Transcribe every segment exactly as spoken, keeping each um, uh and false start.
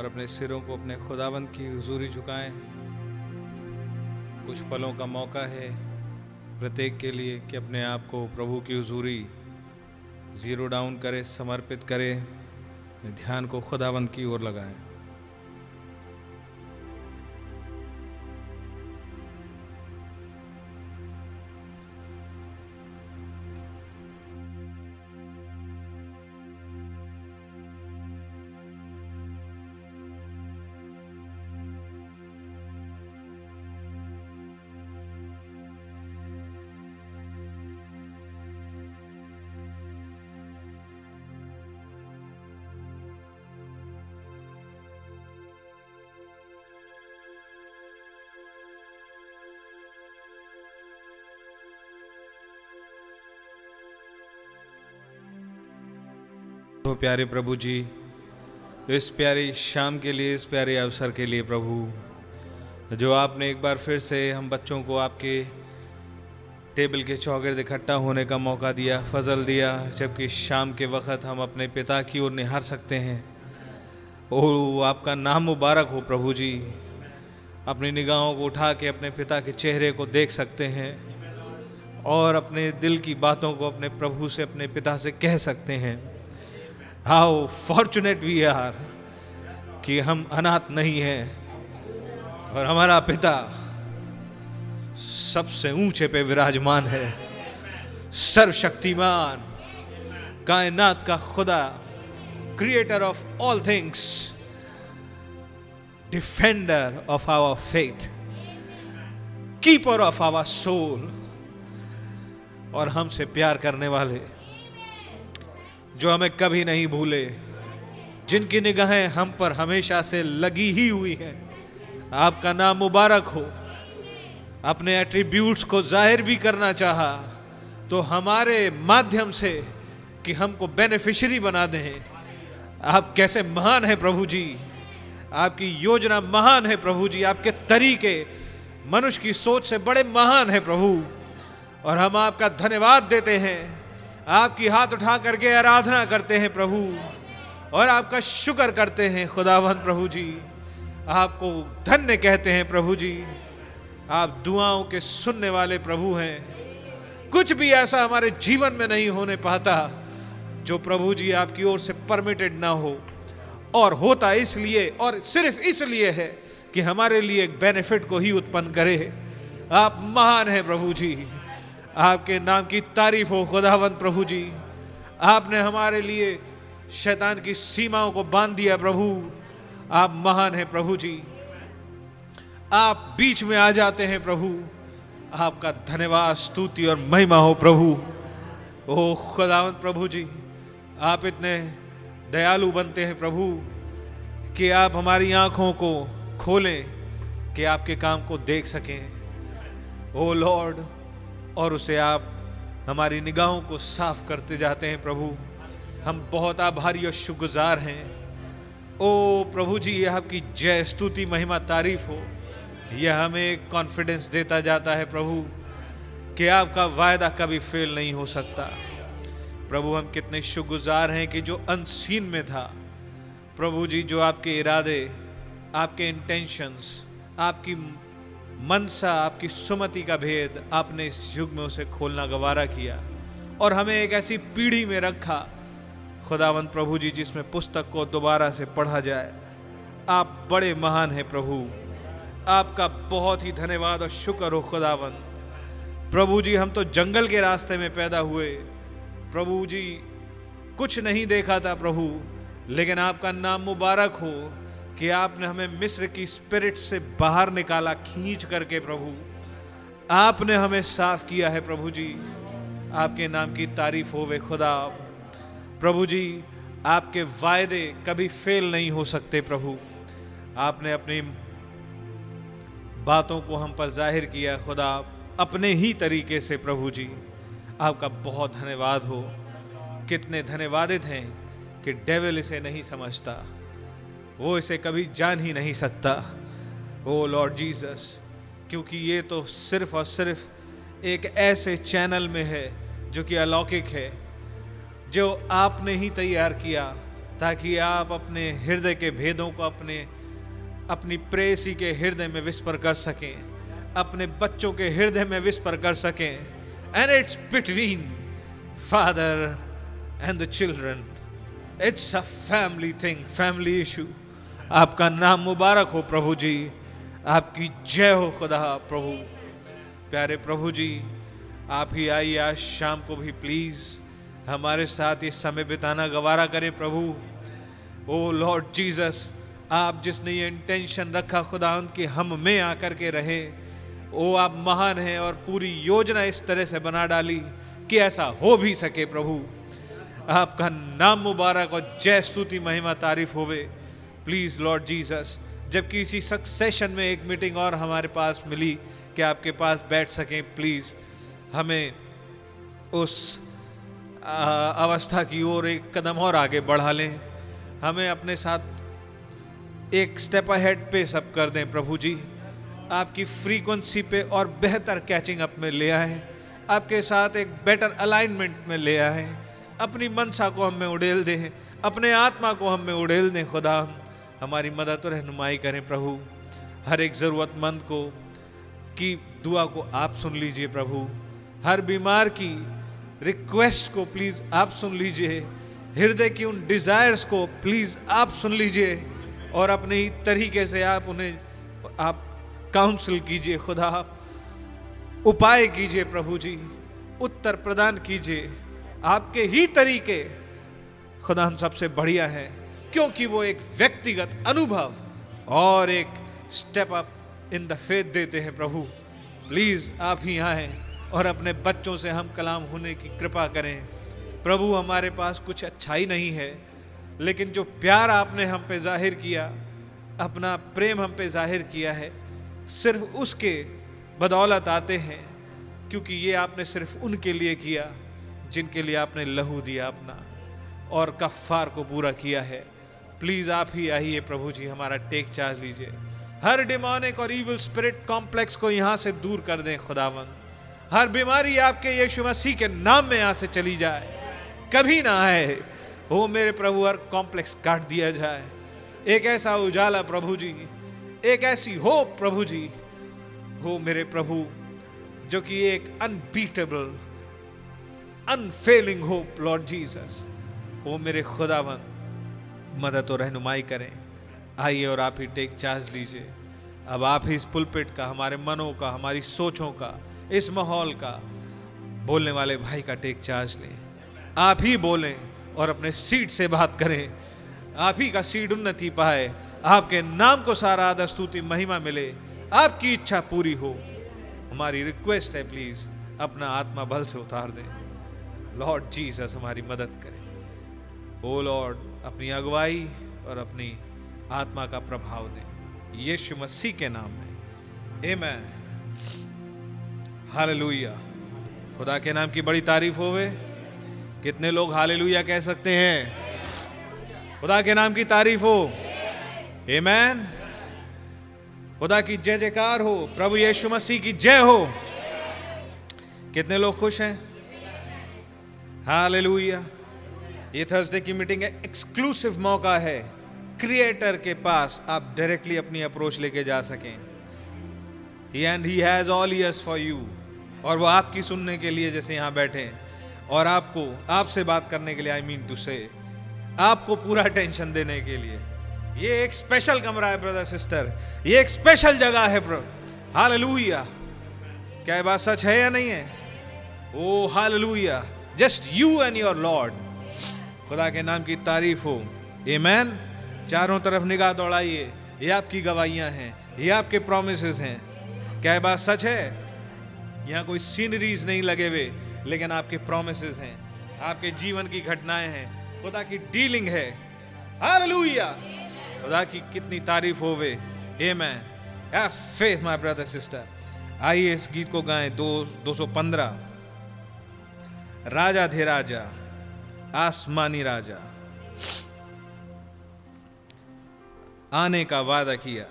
और अपने सिरों को अपने खुदावंद की हुजूरी झुकाएं। कुछ पलों का मौका है प्रत्येक के लिए कि अपने आप को प्रभु की हुजूरी ज़ीरो डाउन करें, समर्पित करें, ध्यान को खुदावंद की ओर लगाएं। प्यारे प्रभु जी, इस प्यारी शाम के लिए, इस प्यारे अवसर के लिए प्रभु, जो आपने एक बार फिर से हम बच्चों को आपके टेबल के चौगिर्द इकट्ठा होने का मौका दिया, फजल दिया, जबकि शाम के वक़्त हम अपने पिता की ओर निहार सकते हैं। ओह, आपका नाम मुबारक हो प्रभु जी। अपनी निगाहों को उठा के अपने पिता के चेहरे को देख सकते हैं और अपने दिल की बातों को अपने प्रभु से, अपने पिता से कह सकते हैं। हाउ फॉर्चुनेट वी आर कि हम अनाथ नहीं हैं और हमारा पिता सबसे ऊंचे पे विराजमान है, सर्वशक्तिमान, कायनात का खुदा, creator of all things, defender of our faith, keeper of our soul, और हमसे प्यार करने वाले, जो हमें कभी नहीं भूले, जिनकी निगाहें हम पर हमेशा से लगी ही हुई हैं। आपका नाम मुबारक हो। अपने एट्रीब्यूट्स को जाहिर भी करना चाहा तो हमारे माध्यम से कि हमको बेनिफिशियरी बना दें। आप कैसे महान हैं प्रभु जी, आपकी योजना महान है प्रभु जी, आपके तरीके मनुष्य की सोच से बड़े महान हैं प्रभु, और हम आपका धन्यवाद देते हैं। आपकी हाथ उठा करके आराधना करते हैं प्रभु और आपका शुक्र करते हैं खुदावंद प्रभु जी। आपको धन्य कहते हैं प्रभु जी। आप दुआओं के सुनने वाले प्रभु हैं। कुछ भी ऐसा हमारे जीवन में नहीं होने पाता जो प्रभु जी आपकी ओर से परमिटेड ना हो, और होता इसलिए और सिर्फ इसलिए है कि हमारे लिए एक बेनिफिट को ही उत्पन्न करे। आप महान हैं प्रभु जी। आपके नाम की तारीफ हो खुदावंद प्रभु जी। आपने हमारे लिए शैतान की सीमाओं को बांध दिया प्रभु। आप महान हैं प्रभु जी। आप बीच में आ जाते हैं प्रभु। आपका धन्यवाद, स्तुति और महिमा हो प्रभु। ओ खुदावंद प्रभु जी, आप इतने दयालु बनते हैं प्रभु कि आप हमारी आँखों को खोलें कि आपके काम को देख सकें ओ लॉर्ड, और उसे आप हमारी निगाहों को साफ करते जाते हैं प्रभु। हम बहुत आभारी और शुक्रगुजार हैं। ओ प्रभु जी, आपकी जय, स्तुति, महिमा, तारीफ हो। यह हमें कॉन्फिडेंस देता जाता है प्रभु कि आपका वायदा कभी फेल नहीं हो सकता। प्रभु, हम कितने शुक्रगुजार हैं कि जो अनसीन में था प्रभु जी, जो आपके इरादे, आपके इंटेंशंस, आपकी मनसा, आपकी सुमति का भेद आपने इस युग में उसे खोलना गवारा किया और हमें एक ऐसी पीढ़ी में रखा खुदावंद प्रभु जी जिसमें पुस्तक को दोबारा से पढ़ा जाए। आप बड़े महान हैं प्रभु। आपका बहुत ही धन्यवाद और शुक्र हो खुदावंद प्रभु जी। हम तो जंगल के रास्ते में पैदा हुए प्रभु जी, कुछ नहीं देखा था प्रभु, लेकिन आपका नाम मुबारक हो कि आपने हमें मिस्र की स्पिरिट से बाहर निकाला, खींच करके प्रभु। आपने हमें साफ किया है प्रभु जी। आपके नाम की तारीफ होवे खुदा। प्रभु जी, आपके वायदे कभी फेल नहीं हो सकते प्रभु। आपने अपनी बातों को हम पर जाहिर किया खुदा, अपने ही तरीके से प्रभु जी। आपका बहुत धन्यवाद हो। कितने धन्यवादित हैं कि डेविल इसे नहीं समझता, वो इसे कभी जान ही नहीं सकता ओ लॉर्ड जीसस, क्योंकि ये तो सिर्फ और सिर्फ एक ऐसे चैनल में है जो कि अलौकिक है, जो आपने ही तैयार किया ताकि आप अपने हृदय के भेदों को अपने अपनी प्रेसी के हृदय में विस्पर कर सकें, अपने बच्चों के हृदय में विस्पर कर सकें। And it's between father and the children, it's a family thing, family issue. आपका नाम मुबारक हो प्रभु जी, आपकी जय हो खुदा। प्रभु प्यारे प्रभु जी, आप ही आइए आज शाम को भी प्लीज़ हमारे साथ ये समय बिताना गवारा करें प्रभु। ओ लॉर्ड जीसस, आप जिसने ये इंटेंशन रखा खुदा उनकी हम में आकर के रहे। ओ आप महान हैं और पूरी योजना इस तरह से बना डाली कि ऐसा हो भी सके प्रभु। आपका नाम मुबारक और जय स्तुति महिमा तारीफ होवे। प्लीज़ लॉर्ड जीसस, जबकि इसी सक्सेशन में एक मीटिंग और हमारे पास मिली कि आपके पास बैठ सकें, प्लीज़ हमें उस अवस्था की ओर एक कदम और आगे बढ़ा लें, हमें अपने साथ एक स्टेप अहेड पे सब कर दें प्रभु जी। आपकी फ्रीक्वेंसी पे और बेहतर कैचिंग अप में ले आए, आपके साथ एक बेटर अलाइनमेंट में ले आए। अपनी मनसा को हमें उड़ेल दें, अपने आत्मा को हमें उड़ेल दें खुदा। हमारी मदद और रहनुमाई करें प्रभु। हर एक ज़रूरतमंद को की दुआ को आप सुन लीजिए प्रभु, हर बीमार की रिक्वेस्ट को प्लीज़ आप सुन लीजिए, हृदय की उन डिज़ायर्स को प्लीज़ आप सुन लीजिए और अपने ही तरीके से आप उन्हें आप काउंसिल कीजिए खुदा। आप उपाय कीजिए प्रभु जी, उत्तर प्रदान कीजिए। आपके ही तरीके खुदा हम सबसे बढ़िया हैं, क्योंकि वो एक व्यक्तिगत अनुभव और एक step up in the faith देते हैं प्रभु। प्लीज़ आप ही आएँ और अपने बच्चों से हम कलाम होने की कृपा करें प्रभु। हमारे पास कुछ अच्छा ही नहीं है, लेकिन जो प्यार आपने हम पे जाहिर किया, अपना प्रेम हम पे जाहिर किया है, सिर्फ उसके बदौलत आते हैं, क्योंकि ये आपने सिर्फ उनके लिए किया जिनके लिए आपने लहू दिया अपना और कफ़ार को पूरा किया है। प्लीज़ आप ही आइए प्रभु जी, हमारा टेक चार्ज लीजिए। हर डिमोनिक और ईविल स्पिरिट कॉम्प्लेक्स को यहाँ से दूर कर दें खुदावंद। हर बीमारी आपके यीशु मसीह के नाम में यहाँ से चली जाए, कभी ना आए। हो मेरे प्रभु, हर कॉम्प्लेक्स काट दिया जाए। एक ऐसा उजाला प्रभु जी, एक ऐसी हो प्रभु जी, हो मेरे प्रभु, जो कि एक unbeatable unfailing hope Lord Jesus. हो मेरे खुदावन, मदद और रहनुमाई करें। आइए और आप ही टेक चार्ज लीजिए। अब आप ही इस पुलपिट का, हमारे मनों का, हमारी सोचों का, इस माहौल का, बोलने वाले भाई का टेक चार्ज लें। आप ही बोलें और अपने सीट से बात करें, आप ही का सीट उन्नति पाए, आपके नाम को सारा आदर स्तुति महिमा मिले, आपकी इच्छा पूरी हो। हमारी रिक्वेस्ट है, प्लीज़ अपना आत्मा बल से उतार दें लॉर्ड जीसस, हमारी मदद करें। ओ लॉर्ड, अपनी अगुवाई और अपनी आत्मा का प्रभाव दें, यीशु मसीह के नाम में, आमेन। हालेलुया। खुदा के नाम की बड़ी तारीफ होवे। कितने लोग हालेलुया कह सकते हैं? खुदा के नाम की तारीफ हो, आमीन। खुदा की जय जयकार हो, प्रभु यीशु मसीह की जय हो। कितने लोग खुश हैं? हालेलुया। ये थर्सडे की मीटिंग है, एक्सक्लूसिव मौका है क्रिएटर के पास आप डायरेक्टली अपनी अप्रोच लेके जा सकें। And he has all ears for you, और वो आपकी सुनने के लिए, जैसे यहाँ बैठे हैं, और आपको आपसे बात करने के लिए, आई मीन टू से आपको पूरा अटेंशन देने के लिए। ये एक स्पेशल कमरा है ब्रदर सिस्टर, ये एक स्पेशल जगह है प्रभु। हालेलुया। क्या ये बात सच है या नहीं है? Oh hallelujah. Just you and your Lord. खुदा के नाम की तारीफ हो, आमेन। चारों तरफ निगाह दौड़ाइए, ये आपकी गवाहियाँ हैं, ये आपके प्रोमिसेस हैं। क्या ये बात सच है? यहाँ कोई सीनरीज नहीं लगे हुए, लेकिन आपके प्रोमिसेस हैं, आपके जीवन की घटनाएं हैं, खुदा की डीलिंग है। हालेलुया। खुदा की कितनी तारीफ होवे, amen. Have faith my brother sister. आइए इस गीत को गाएं, दो सौ पंद्रह। राजा धे राजा, आसमानी राजा, आने का वादा किया।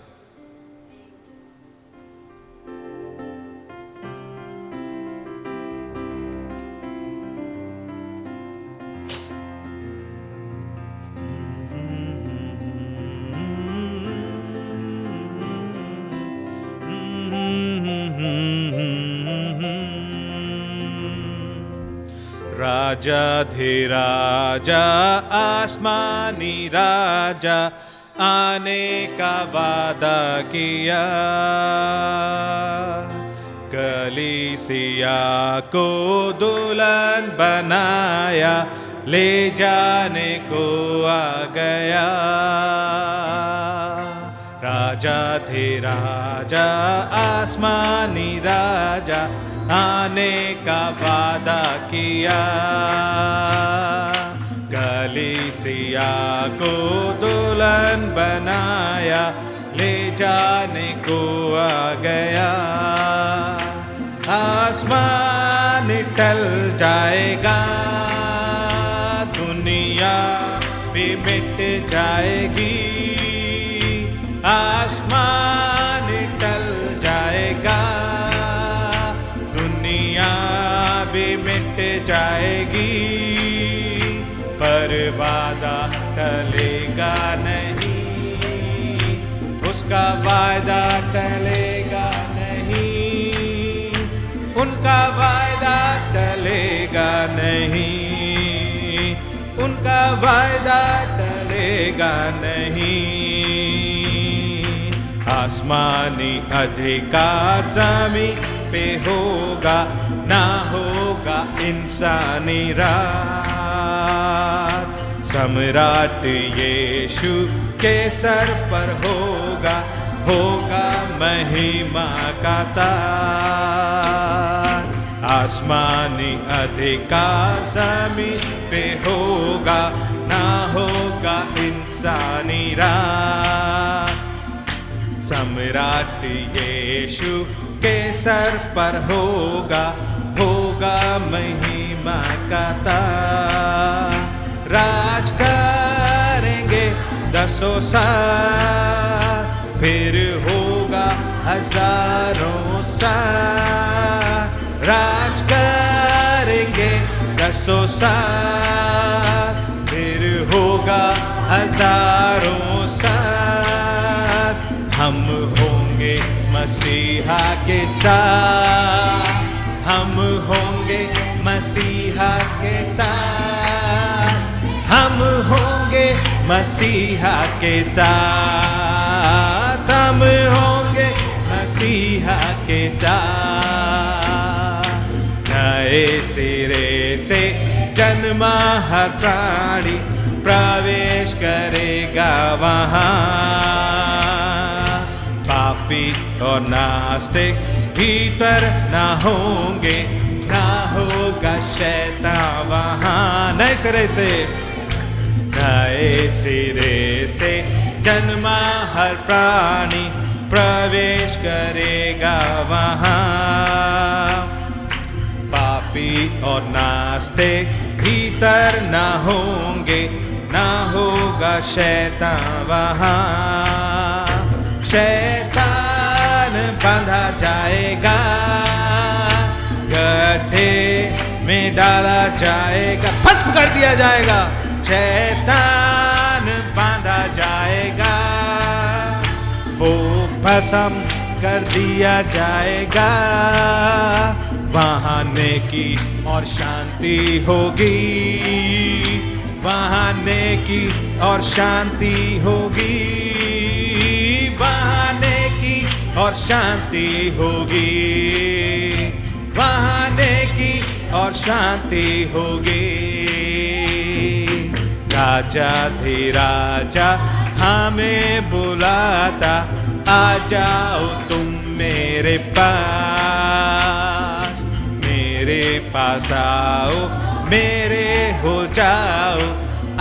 राजा धीराजा आसमानी राजा आने का वादा किया। कलीसिया को दुल्हन बनाया ले जाने को आ गया। राजा थे राजा आसमानी राजा आने का वादा किया। कलीसिया को दुल्हन बनाया ले जाने को आ गया। आसमान टल जाएगा, दुनिया भी मिट जाएगी। आसमान टल जाएगा, दुनिया भी मिट जाएगी, पर वादा टलेगा नहीं, उसका वादा टलेगा नहीं, उनका वादा टलेगा नहीं, उनका वादा टलेगा नहीं। आसमानी अधिकार ज़मीं पे होगा, ना होगा इंसानी राज। सम्राट यीशु के सर पर होगा, होगा महिमा का ताज। आसमानी अधिकार ज़मीन पे होगा, ना होगा इंसानी राज। सम्राट यीशु के सर पर होगा, होगा महिमा का ताज। राज करेंगे दसों साल, फिर होगा हजारों साल। राज करेंगे दसों साल, फिर होगा हजारों साल। हम होंगे मसीहा के साथ, हम होंगे मसीहा के साथ, हम होंगे मसीहा के साथ, हम होंगे मसीहा के साथ। नए सिरे से जन्मा हर प्राणी, प्रवेश करेगा वहाँ। पापी और नास्तिक भीतर ना होंगे, ना होगा शैतान वहाँ। नए सिरे से, नए सिरे से जन्मा हर प्राणी, प्रवेश करेगा वहाँ। पापी और नास्तिक भीतर ना होंगे, ना होगा शैतान वहाँ। शैतान बांधा जाएगा, गड्ढे में डाला जाएगा, भस्म कर दिया जाएगा। शैतान बांधा जाएगा, वो भस्म कर दिया जाएगा। वहाँ नेकी और शांति होगी, वहाँ नेकी और शांति होगी, वहाँ नेकी और शांति होगी, वहाँ नेकी और शांति होगी। राजा धी राजा हमें बुलाता, आ जाओ तुम मेरे पास। मेरे पास आओ, मेरे हो जाओ,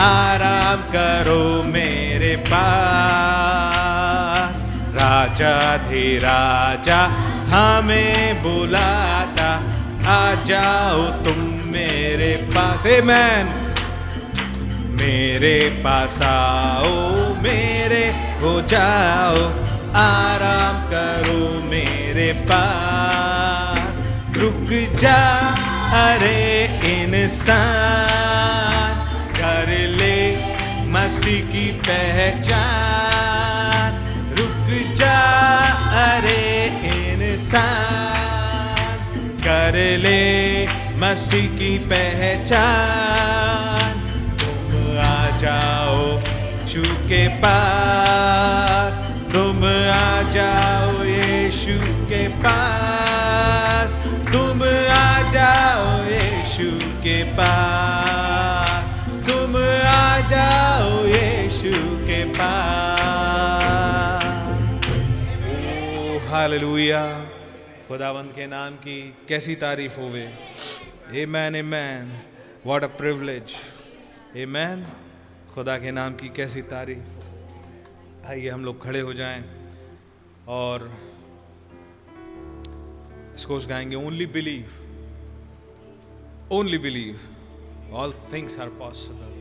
आराम करो मेरे पास। राजा धी राजा हमें बुलाता, आ जाओ तुम मेरे पास। आमेन। मेरे पास आओ, मेरे हो जाओ, आराम करो मेरे पास। रुक जा अरे इंसान, कर ले मसीह की पहचान। रुक जा अरे इंसान, कर ले मसीह की पहचान, तुम आ जाओ यीशु के पास, तुम आ जाओ यीशु के पास, तुम आ जाओ यीशु के पास, तुम आ जाओ यीशु के पास। ओ हालेलुया, खुदावंद के नाम की कैसी तारीफ होवे। आमेन आमेन, व्हाट अ प्रिविलेज। आमेन, खुदा के नाम की कैसी तारीफ। आइए हम लोग खड़े हो जाएं और इसको गाएंगे, only believe, only believe all things are possible.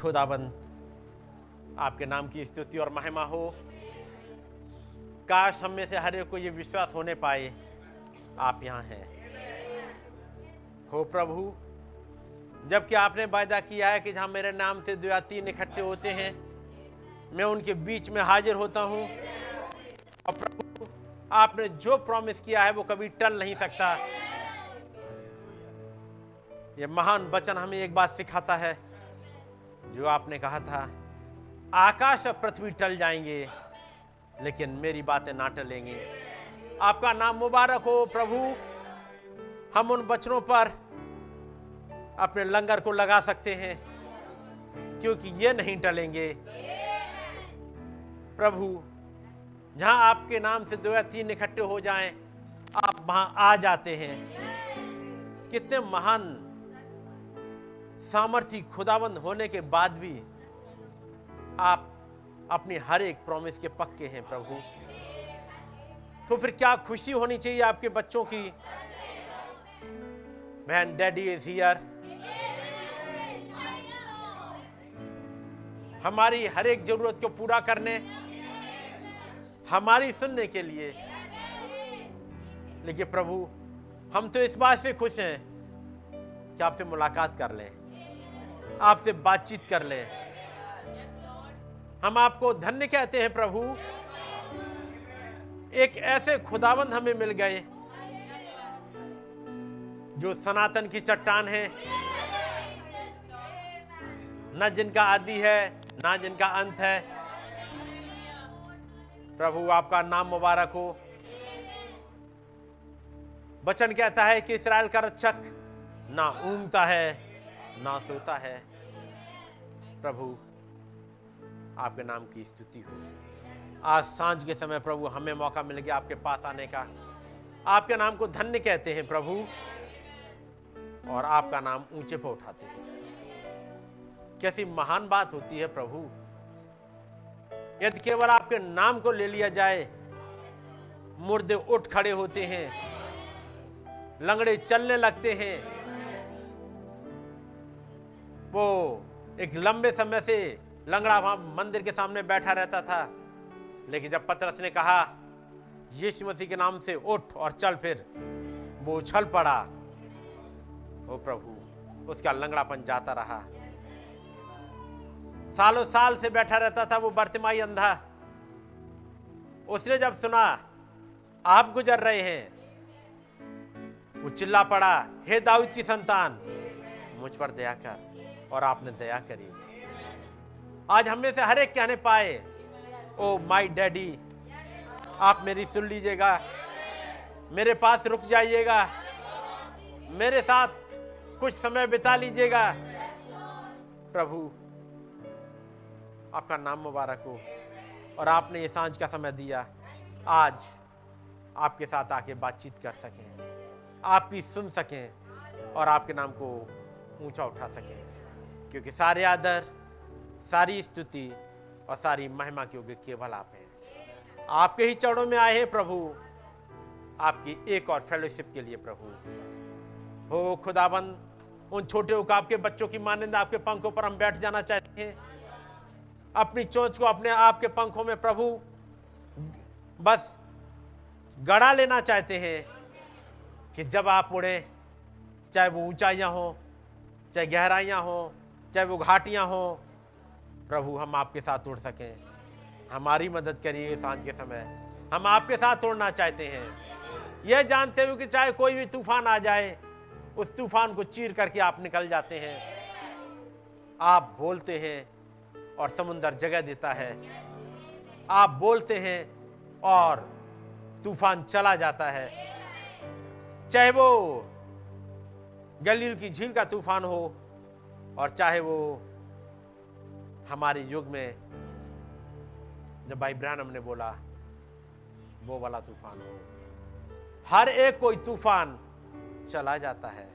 खुदाबंद, आपके नाम की स्तुति और महिमा हो। काश हम में से हर एक को ये विश्वास होने पाए आप यहाँ हैं। हो प्रभु, जबकि आपने वायदा किया है कि जहाँ मेरे नाम से दो या तीन इकट्ठे होते हैं मैं उनके बीच में हाजिर होता हूँ। और प्रभु, आपने जो प्रॉमिस किया है वो कभी टल नहीं सकता। ये महान वचन हमें एक बात सिखाता है जो आपने कहा था, आकाश और पृथ्वी टल जाएंगे लेकिन मेरी बातें ना टलेंगी। आपका नाम मुबारक हो प्रभु। हम उन वचनों पर अपने लंगर को लगा सकते हैं क्योंकि ये नहीं टलेंगे। प्रभु, जहां आपके नाम से दो या तीन इकट्ठे हो जाएं, आप वहां आ जाते हैं। कितने महान सामर्थी खुदाबंद होने के बाद भी आप अपनी हर एक प्रॉमिस के पक्के हैं प्रभु। तो फिर क्या खुशी होनी चाहिए आपके बच्चों की। Man daddy is here. हमारी हर एक जरूरत को पूरा करने, हमारी सुनने के लिए। लेकिन प्रभु, हम तो इस बात से खुश हैं कि आपसे मुलाकात कर लें, आपसे बातचीत कर लें। हम आपको धन्य कहते हैं प्रभु, एक ऐसे खुदावंद हमें मिल गए जो सनातन की चट्टान है, ना जिनका आदि है ना जिनका अंत है। प्रभु आपका नाम मुबारक हो। वचन कहता है कि इसराइल का रक्षक ना ऊँगता है ना सोता है। प्रभु आपके नाम की स्तुति हो। आज सांझ के समय प्रभु हमें मौका मिल गया आपके पास आने का। आपके नाम को धन्य कहते हैं प्रभु, और आपका नाम ऊंचे पर उठाते हैं। कैसी महान बात होती है प्रभु, यदि केवल आपके नाम को ले लिया जाए। मुर्दे उठ खड़े होते हैं, लंगड़े चलने लगते हैं। वो एक लंबे समय से लंगड़ा वहां मंदिर के सामने बैठा रहता था, लेकिन जब पतरस ने कहा यीशु मसीह के नाम से उठ और चल, फिर वो उछल पड़ा। ओ प्रभु, उसका लंगड़ापन जाता रहा। सालों साल से बैठा रहता था वो बर्तिमाई अंधा। उसने जब सुना आप गुजर रहे हैं, वो चिल्ला पड़ा, हे दाऊद की संतान मुझ पर दया कर। और आपने दया करी। आज हम में से हर एक कहने पाए, ओ माय डैडी, आप मेरी सुन लीजिएगा, मेरे पास रुक जाइएगा, मेरे साथ कुछ समय बिता लीजिएगा। प्रभु आपका नाम मुबारक हो, और आपने ये सांझ का समय दिया आज आपके साथ आके बातचीत कर सकें, आपकी सुन सकें, और आपके नाम को ऊंचा उठा सकें, क्योंकि सारे आदर, सारी स्तुति और सारी महिमा के योग्य केवल आप हैं। आपके ही चरणों में आए हैं प्रभु, आपकी एक और फेलोशिप के लिए। प्रभु हो खुदाबंद, उन छोटे उकाब के बच्चों की मानिंद आपके पंखों पर हम बैठ जाना चाहते हैं। अपनी चोंच को अपने आप के पंखों में प्रभु बस गड़ा लेना चाहते हैं कि जब आप उड़े, चाहे वो ऊंचाइयां हो, चाहे गहराइयां हो, चाहे वो घाटियां हो, प्रभु हम आपके साथ उड़ सकें। हमारी मदद करिए सांझ के समय, हम आपके साथ उड़ना चाहते हैं, यह जानते हुए कि चाहे कोई भी तूफान आ जाए, उस तूफान को चीर करके आप निकल जाते हैं। आप बोलते हैं और समुंदर जगह देता है, आप बोलते हैं और तूफान चला जाता है। चाहे वो गलील की झील का तूफान हो, और चाहे वो हमारे युग में जब भाई ब्रैनम ने बोला वो वाला तूफान हो, हर एक कोई तूफान चला जाता है।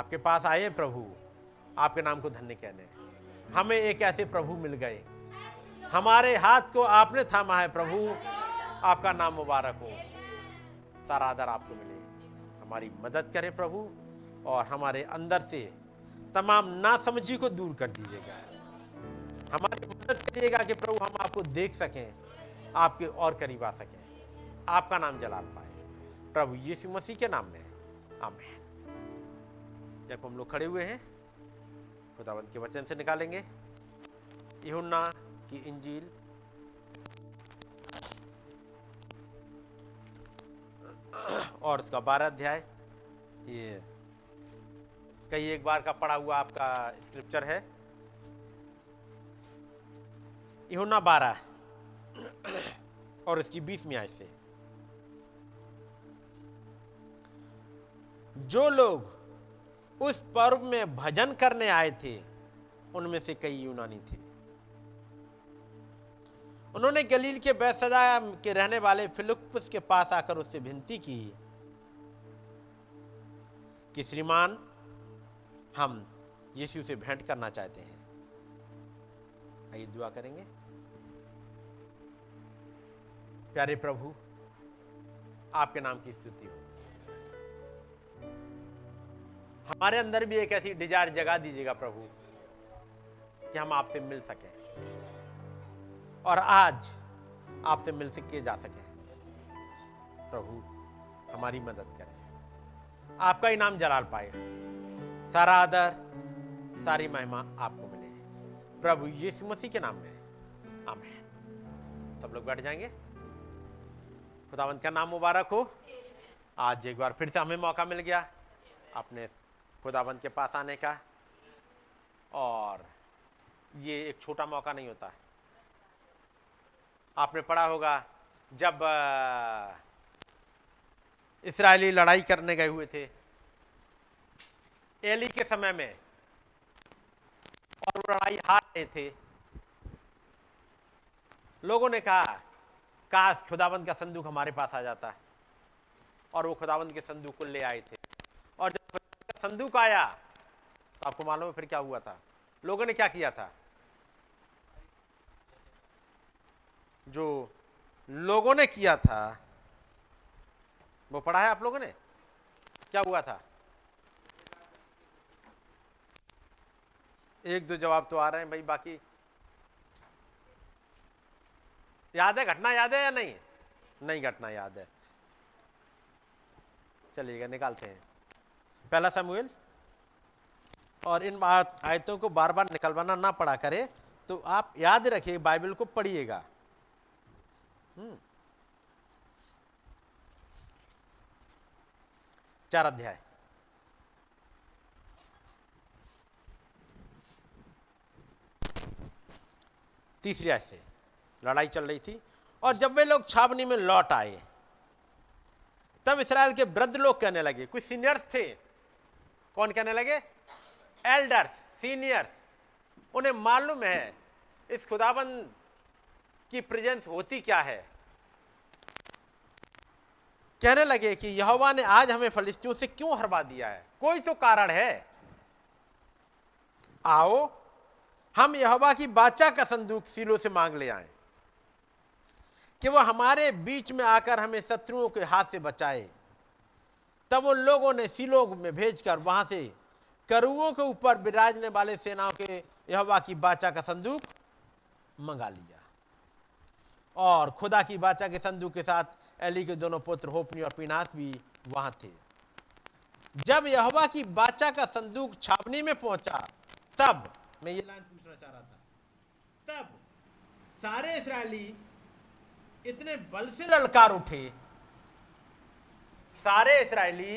आपके पास आए प्रभु, आपके नाम को धन्य कहने। हमें एक ऐसे प्रभु मिल गए, हमारे हाथ को आपने थामा है। प्रभु आपका नाम मुबारक हो, सारा आदर आपको मिले। हमारी मदद करें प्रभु, और हमारे अंदर से तमाम नासमझी को दूर कर दीजिएगा। हमारी मदद करिएगा कि प्रभु हम आपको देख सकें, आपके और करीब आ सकें, आपका नाम जलाल पाए। प्रभु यीशु मसीह के नाम में आमीन। जब हम लोग खड़े हुए हैं, खुदावंत के वचन से निकालेंगे यूहन्ना की इंजील, और उसका बारह अध्याय। ये कई एक बार का पढ़ा हुआ आपका स्क्रिप्चर है। यूहन्ना बारह और इसकी बीसवीं आयत से, जो लोग उस पर्व में भजन करने आए थे उनमें से कई यूनानी थे। उन्होंने गलील के बैतसैदा के रहने वाले फिलिप्पुस के पास आकर उससे विनती की कि श्रीमान, हम यीशु से भेंट करना चाहते हैं। आइए दुआ करेंगे। प्यारे प्रभु, आपके नाम की स्तुति हो। हमारे अंदर भी एक ऐसी डिजायर जगा दीजिएगा प्रभु कि हम आपसे मिल सकें। और आज आपसे मिल सके जा सके। प्रभु हमारी मदद करें, आपका इनाम जलाल पाए, सारा आदर सारी महिमा आपको मिले, प्रभु यीशु मसीह के नाम में आमीन। सब लोग बैठ जाएंगे। खुदावंत का नाम मुबारक हो। आज एक बार फिर से हमें मौका मिल गया अपने खुदावंत के पास आने का, और ये एक छोटा मौका नहीं होता। आपने पढ़ा होगा जब इसराइली लड़ाई करने गए हुए थे एली के समय में, और वो लड़ाई हार रहे थे, लोगों ने कहा काश खुदावंत का संदूक हमारे पास आ जाता, और वो खुदावंत के संदूक को ले आए थे। और जब खुदावंत का संदूक आया तो आपको मालूम है फिर क्या हुआ था। लोगों ने क्या किया था, जो लोगों ने किया था वो पढ़ा है आप लोगों ने, क्या हुआ था। एक दो जवाब तो आ रहे हैं भाई, बाकी याद है, घटना याद है या नहीं, नहीं घटना याद है। चलिएगा निकालते हैं पहला शमूएल, और इन आयतों को बार बार निकलवाना ना पड़ा करे तो आप याद रखिए, बाइबल को पढ़िएगा। चार अध्याय, तीसरी आयत से लड़ाई चल रही थी। और जब वे लोग छावनी में लौट आए तब इसराइल के वृद्ध लोग कहने लगे, कुछ सीनियर्स थे, कौन कहने लगे, एल्डर्स, सीनियर्स। उन्हें मालूम है इस खुदाबंद की प्रेजेंस होती क्या है। कहने लगे कि यहोवा ने आज हमें फिलिस्तियों से क्यों हरवा दिया है, कोई तो कारण है। आओ हम यहोवा की वाचा का संदूक सीलो से मांग ले आए कि वह हमारे बीच में आकर हमें शत्रुओं के हाथ से बचाए। तब उन लोगों ने सीलो में भेजकर वहां से करूओं के ऊपर विराजने वाले सेनाओं के यहोवा की वाचा का संदूक मंगा लिया, और खुदा की वाचा के संदूक के साथ एली के दोनों पुत्र होप्नी और पीनास भी वहां थे। जब यहोवा की वाचा का संदूक छावनी में पहुंचा तब, मैं ये लाइन पूछना चाह रहा था, तब सारे इस्राएली इतने बल से ललकार उठे, सारे इस्राएली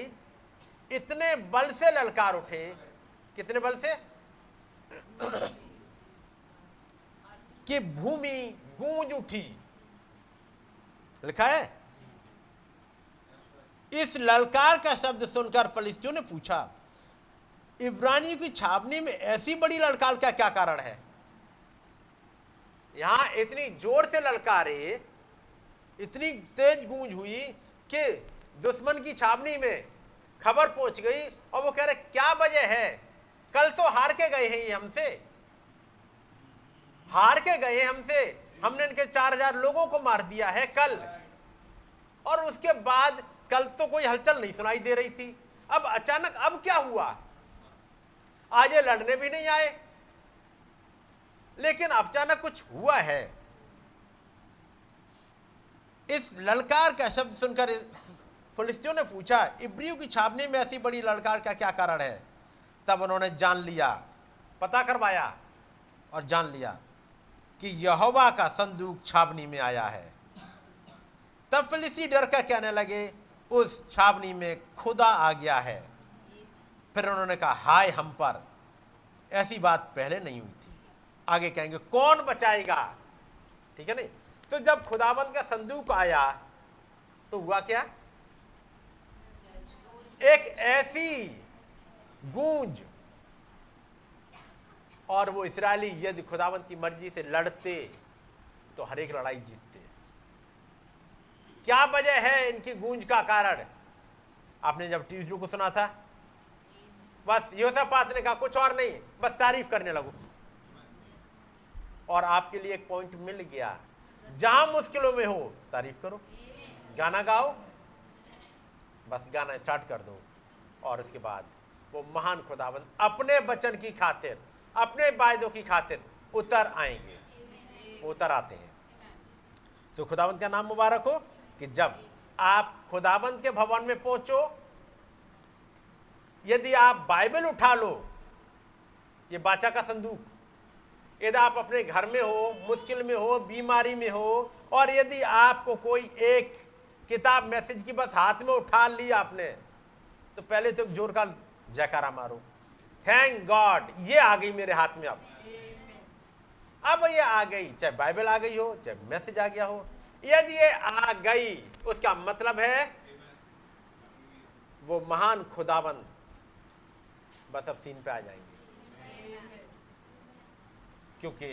इतने बल से ललकार उठे, कितने बल से, कि भूमि गूंज उठी। लिखा है, इस ललकार का शब्द सुनकर फिलिस्तियों ने पूछा, इब्रानियों की छावनी में ऐसी बड़ी ललकार का क्या कारण है। यहां इतनी जोर से ललकारे, इतनी तेज गूंज हुई कि दुश्मन की छावनी में खबर पहुंच गई, और वो कह रहे क्या वजह है, कल तो हार के गए हैं ये हमसे, हार के गए हैं हमसे, हमने इनके चार हजार लोगों को मार दिया है कल। और उसके बाद कल तो कोई हलचल नहीं सुनाई दे रही थी, अब अचानक अब क्या हुआ, आज ये लड़ने भी नहीं आए लेकिन अचानक कुछ हुआ है। इस ललकार का शब्द सुनकर फिलिस्तियों ने पूछा, इब्रियों की छावनी में ऐसी बड़ी ललकार का क्या कारण है। तब उन्होंने जान लिया, पता करवाया और जान लिया कि यहोवा का संदूक छावनी में आया है। तब फिलिस्ती डर कर कहने लगे, उस छावनी में खुदा आ गया है। फिर उन्होंने कहा, हाय हम पर, ऐसी बात पहले नहीं हुई थी, आगे कहेंगे कौन बचाएगा। ठीक है नहीं, तो जब खुदावंत का संदूक आया तो हुआ क्या, एक ऐसी गूंज, और वो इस्राएली यदि खुदावंत की मर्जी से लड़ते तो हर एक लड़ाई जीतते। क्या वजह है इनकी गूंज का कारण, आपने जब ट्यूजडे को सुना था, बस योसापात ने कहा कुछ और नहीं, बस तारीफ करने लगो। और आपके लिए एक पॉइंट मिल गया, जहां मुश्किलों में हो तारीफ करो, गाना गाओ, बस गाना स्टार्ट कर दो। और उसके बाद वो महान खुदावंद अपने वचन की खातिर, अपने वायदों की खातिर उतर आएंगे, उतर आते हैं। तो खुदावंत का नाम मुबारक हो कि जब आप खुदावंत के भवन में पहुंचो, यदि आप बाइबल उठा लो, ये बाचा का संदूक, यदि आप अपने घर में हो, मुश्किल में हो, बीमारी में हो, और यदि आपको कोई एक किताब मैसेज की बस हाथ में उठा ली आपने, तो पहले तो जोर का जयकारा मारो, थैंक गॉड ये आ गई मेरे हाथ में, अब अब ये आ गई, चाहे बाइबल आ गई हो, चाहे मैसेज आ गया हो, यदि ये आ गई उसका मतलब है वो महान खुदावन बस अब सीन पे आ जाएंगे, क्योंकि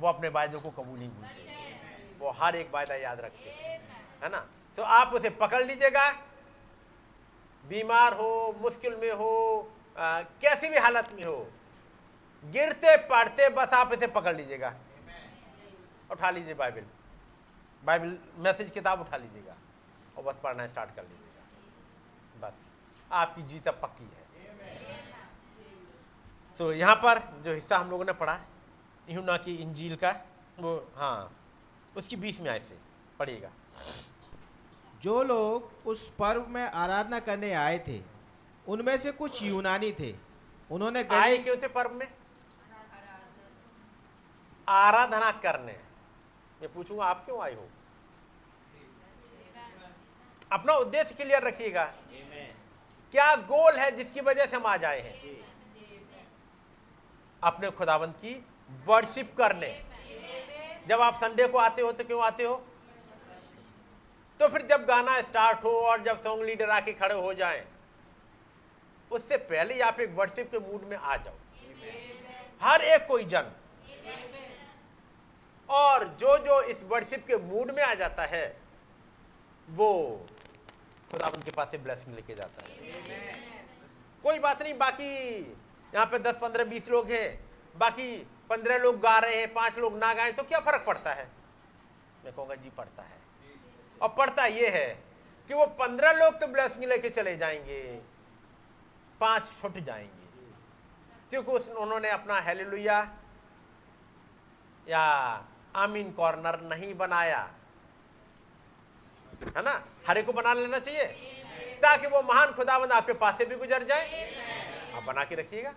वो अपने वायदों को कबूल नहीं भूलते, वो हर एक वायदा याद रखते हैं, है ना। तो आप उसे पकड़ लीजिएगा, बीमार हो, मुश्किल में हो, आ, कैसी भी हालत में हो, गिरते पड़ते बस आप इसे पकड़ लीजिएगा, उठा लीजिए बाइबल, बाइबल मैसेज किताब उठा लीजिएगा और बस पढ़ना स्टार्ट कर लीजिएगा, बस आपकी जीत अब पक्की है। तो यहाँ पर जो हिस्सा हम लोगों ने पढ़ा है यूहन्ना की इंजील का, वो हाँ उसकी बीस में आए से पढ़िएगा। जो लोग उस पर्व में आराधना करने आए थे उनमें से कुछ यूनानी थे, उन्होंने आए क्यों थे पर्व में? आराधना करने। मैं पूछूंगा आप क्यों आए हो? अपना उद्देश्य क्लियर रखिएगा, क्या गोल है जिसकी वजह से हम आ जाए हैं? अपने खुदावंत की वर्शिप करने। जब आप संडे को आते हो तो क्यों आते हो? तो फिर जब गाना स्टार्ट हो और जब सॉन्ग लीडर आके खड़े हो जाएं, उससे पहले ही आप एक वर्शिप के मूड में आ जाओ, हर एक कोई जन। और जो जो इस वर्शिप के मूड में आ जाता है वो खुदावंत के पास से ब्लेसिंग लेके जाता है। कोई बात नहीं, बाकी यहाँ पे दस पंद्रह बीस लोग हैं, बाकी पंद्रह लोग गा रहे हैं, पांच लोग ना गाएं तो क्या फर्क पड़ता है? मैं कहूँगा जी पड़ता है। और पड़ता ये है कि वो पंद्रह लोग तो ब्लेसिंग लेके चले जाएंगे, पांच छुट जाएंगे क्योंकि उन्होंने अपना हेलेलुया या आमीन कॉर्नर नहीं बनाया, है ना। हर एक को बना लेना चाहिए ताकि वो महान खुदावंद आपके पास से भी गुजर जाए। आप बना के रखिएगा।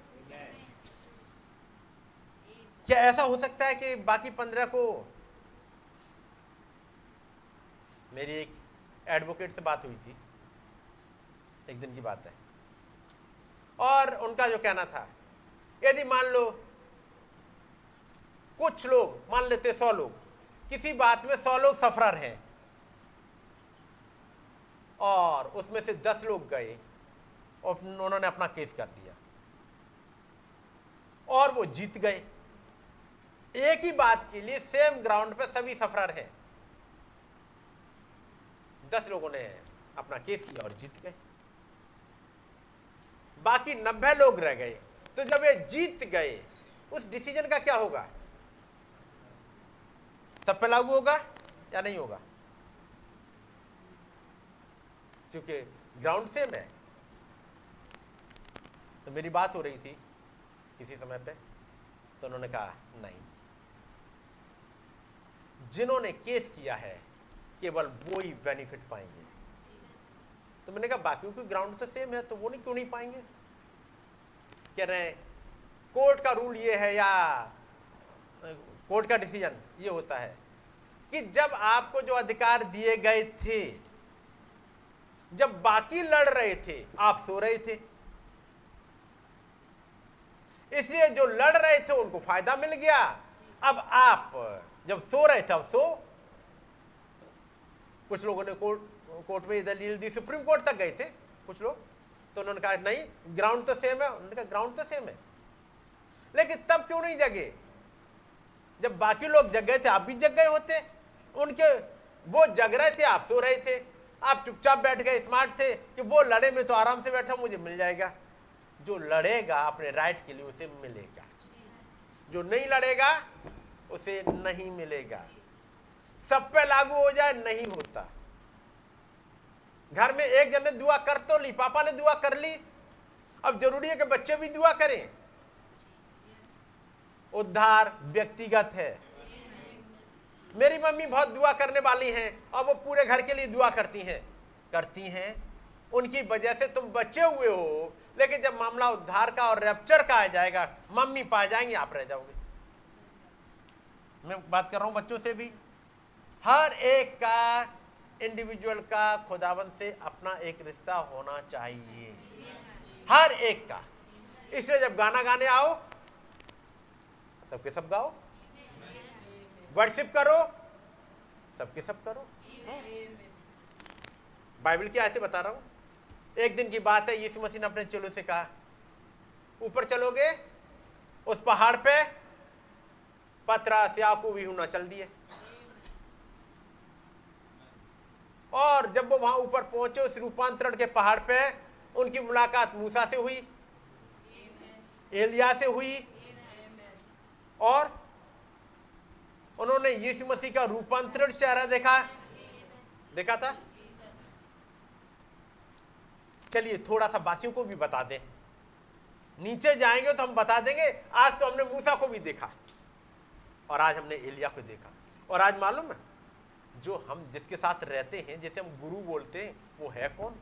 क्या ऐसा हो सकता है कि बाकी पंद्रह को? मेरी एक एडवोकेट से बात हुई थी, एक दिन की बात है, और उनका जो कहना था, यदि मान लो कुछ लोग, मान लेते सौ लोग, किसी बात में सौ लोग सफरर हैं और उसमें से दस लोग गए और उन्होंने अपना केस कर दिया और वो जीत गए। एक ही बात के लिए सेम ग्राउंड पे सभी सफरर हैं, दस लोगों ने अपना केस किया और जीत गए, बाकी नब्बे लोग रह गए। तो जब ये जीत गए उस डिसीजन का क्या होगा? सब पे लागू होगा या नहीं होगा? क्योंकि ग्राउंड सेम है। तो मेरी बात हो रही थी किसी समय पे, तो उन्होंने कहा नहीं, जिन्होंने केस किया है केवल वो ही बेनिफिट पाएंगे। तो मैंने कहा बाकियों की ग्राउंड तो सेम है तो वो नहीं क्यों नहीं पाएंगे? कह रहे हैं कोर्ट का रूल ये है या कोर्ट का डिसीजन ये होता है कि जब आपको जो अधिकार दिए गए थे, जब बाकी लड़ रहे थे आप सो रहे थे, इसलिए जो लड़ रहे थे उनको फायदा मिल गया। अब आप जब सो रहे थे अब सो। कुछ लोगों ने कोर्ट कोर्ट में दलील दी, सुप्रीम कोर्ट तक गए थे कुछ लोग, तो उन्होंने कहा नहीं ग्राउंड तो सेम है। उन्होंने कहा ग्राउंड तो सेम है, लेकिन तब क्यों नहीं जगे? जब बाकी लोग जग गए थे आप भी जग गए होते। उनके वो जग रहे थे आप सो रहे थे, आप चुपचाप बैठ गए, स्मार्ट थे कि वो लड़े में तो आराम से बैठा मुझे मिल जाएगा। जो लड़ेगा अपने राइट के लिए उसे मिलेगा, जो नहीं लड़ेगा उसे नहीं मिलेगा। सब पे लागू हो जाए नहीं होता। घर में एक जन ने दुआ कर तो ली, पापा ने दुआ कर ली, अब जरूरी है कि बच्चे भी दुआ करें। उद्धार व्यक्तिगत है, मेरी मम्मी बहुत दुआ करने वाली हैं और वो पूरे घर के लिए दुआ करती हैं करती हैं उनकी वजह से तुम बचे हुए हो, लेकिन जब मामला उद्धार का और रैप्चर का आ जाएगा, मम्मी पाए जाएंगी, आप रह जाओगे। मैं बात कर रहा हूँ बच्चों से भी, हर एक का, इंडिविजुअल का खुदावन से अपना एक रिश्ता होना चाहिए, हर एक का। इसलिए जब गाना गाने आओ, सबके सब गाओ, वर्शिप करो, सबके सब करो। बाइबल की आयतें बता रहा हूं। एक दिन की बात है, यीशु मसीह ने अपने चेलों से कहा, ऊपर चलोगे उस पहाड़ पे, पतरस याकूब यूहन्ना चल दिए, और जब वो वहां ऊपर पहुंचे उस रूपांतरण के पहाड़ पे, उनकी मुलाकात मूसा से हुई, एलिया से हुई, और उन्होंने यीशु मसीह का रूपांतरण चेहरा देखा देखा था। चलिए थोड़ा सा बाकियों को भी बता दें, नीचे जाएंगे तो हम बता देंगे, आज तो हमने मूसा को भी देखा और आज हमने एलिया को देखा, और आज मालूम है जो हम जिसके साथ रहते हैं, जैसे हम गुरु बोलते हैं, वो है कौन,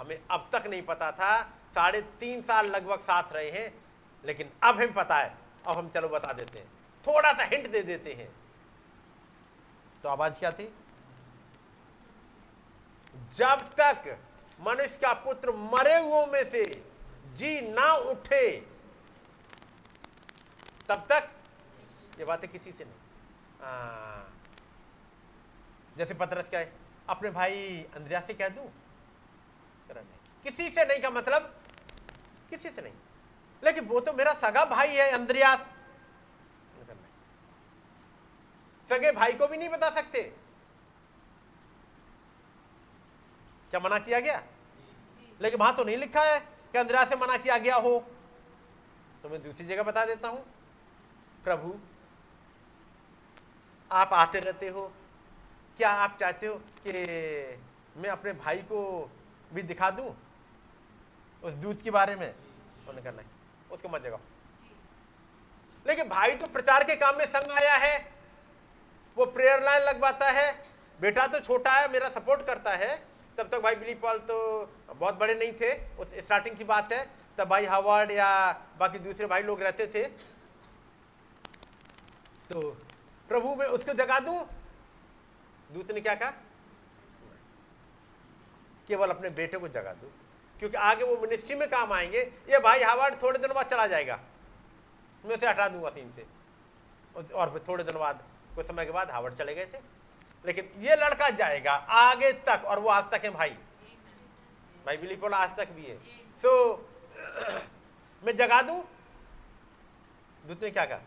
हमें अब तक नहीं पता था। साढ़े तीन साल लगभग साथ रहे हैं, लेकिन अब हमें पता है, अब हम चलो बता देते हैं, थोड़ा सा हिंट दे देते हैं। तो आवाज क्या थी? जब तक मनुष्य का पुत्र मरे हुओं में से जी ना उठे, तब तक ये बातें किसी से नहीं। आ, जैसे पतरस क्या है, अपने भाई अंद्रियास से कह दूं, किसी से नहीं का मतलब किसी से नहीं, लेकिन वो तो मेरा सगा भाई है अंद्रियास, सगे भाई को भी नहीं बता सकते। क्या मना किया गया? लेकिन वहां तो नहीं लिखा है कि अंद्रियास से मना किया गया हो, तो मैं दूसरी जगह बता देता हूं। प्रभु आप आते रहते हो, क्या आप चाहते हो कि मैं अपने भाई को भी दिखा दूं उस दूत के बारे में? उन्होंने करना है, उसको मत जगाओ। लेकिन भाई तो प्रचार के काम में संग आया है, वो प्रेयर लाइन लगवाता है, बेटा तो छोटा है मेरा सपोर्ट करता है। तब तक भाई बिली पॉल तो बहुत बड़े नहीं थे, उस स्टार्टिंग की बात है, तब भाई हार्वर्ड या बाकी दूसरे भाई लोग रहते थे। तो प्रभु मैं उसको जगा दूं, दूत ने क्या कहा, केवल अपने बेटे को जगा दूं, क्योंकि आगे वो मिनिस्ट्री में काम आएंगे। ये भाई हार्वर्ड थोड़े दिनों बाद चला जाएगा, मैं उसे हटा दूंगा सीन से, और थोड़े दिनों बाद कुछ समय के बाद हार्वर्ड चले गए थे। लेकिन ये लड़का जाएगा आगे तक, और वो आज तक है भाई भाई बिलीपोल आज तक भी है। सो so, मैं जगा दूं, दूत ने क्या कहा,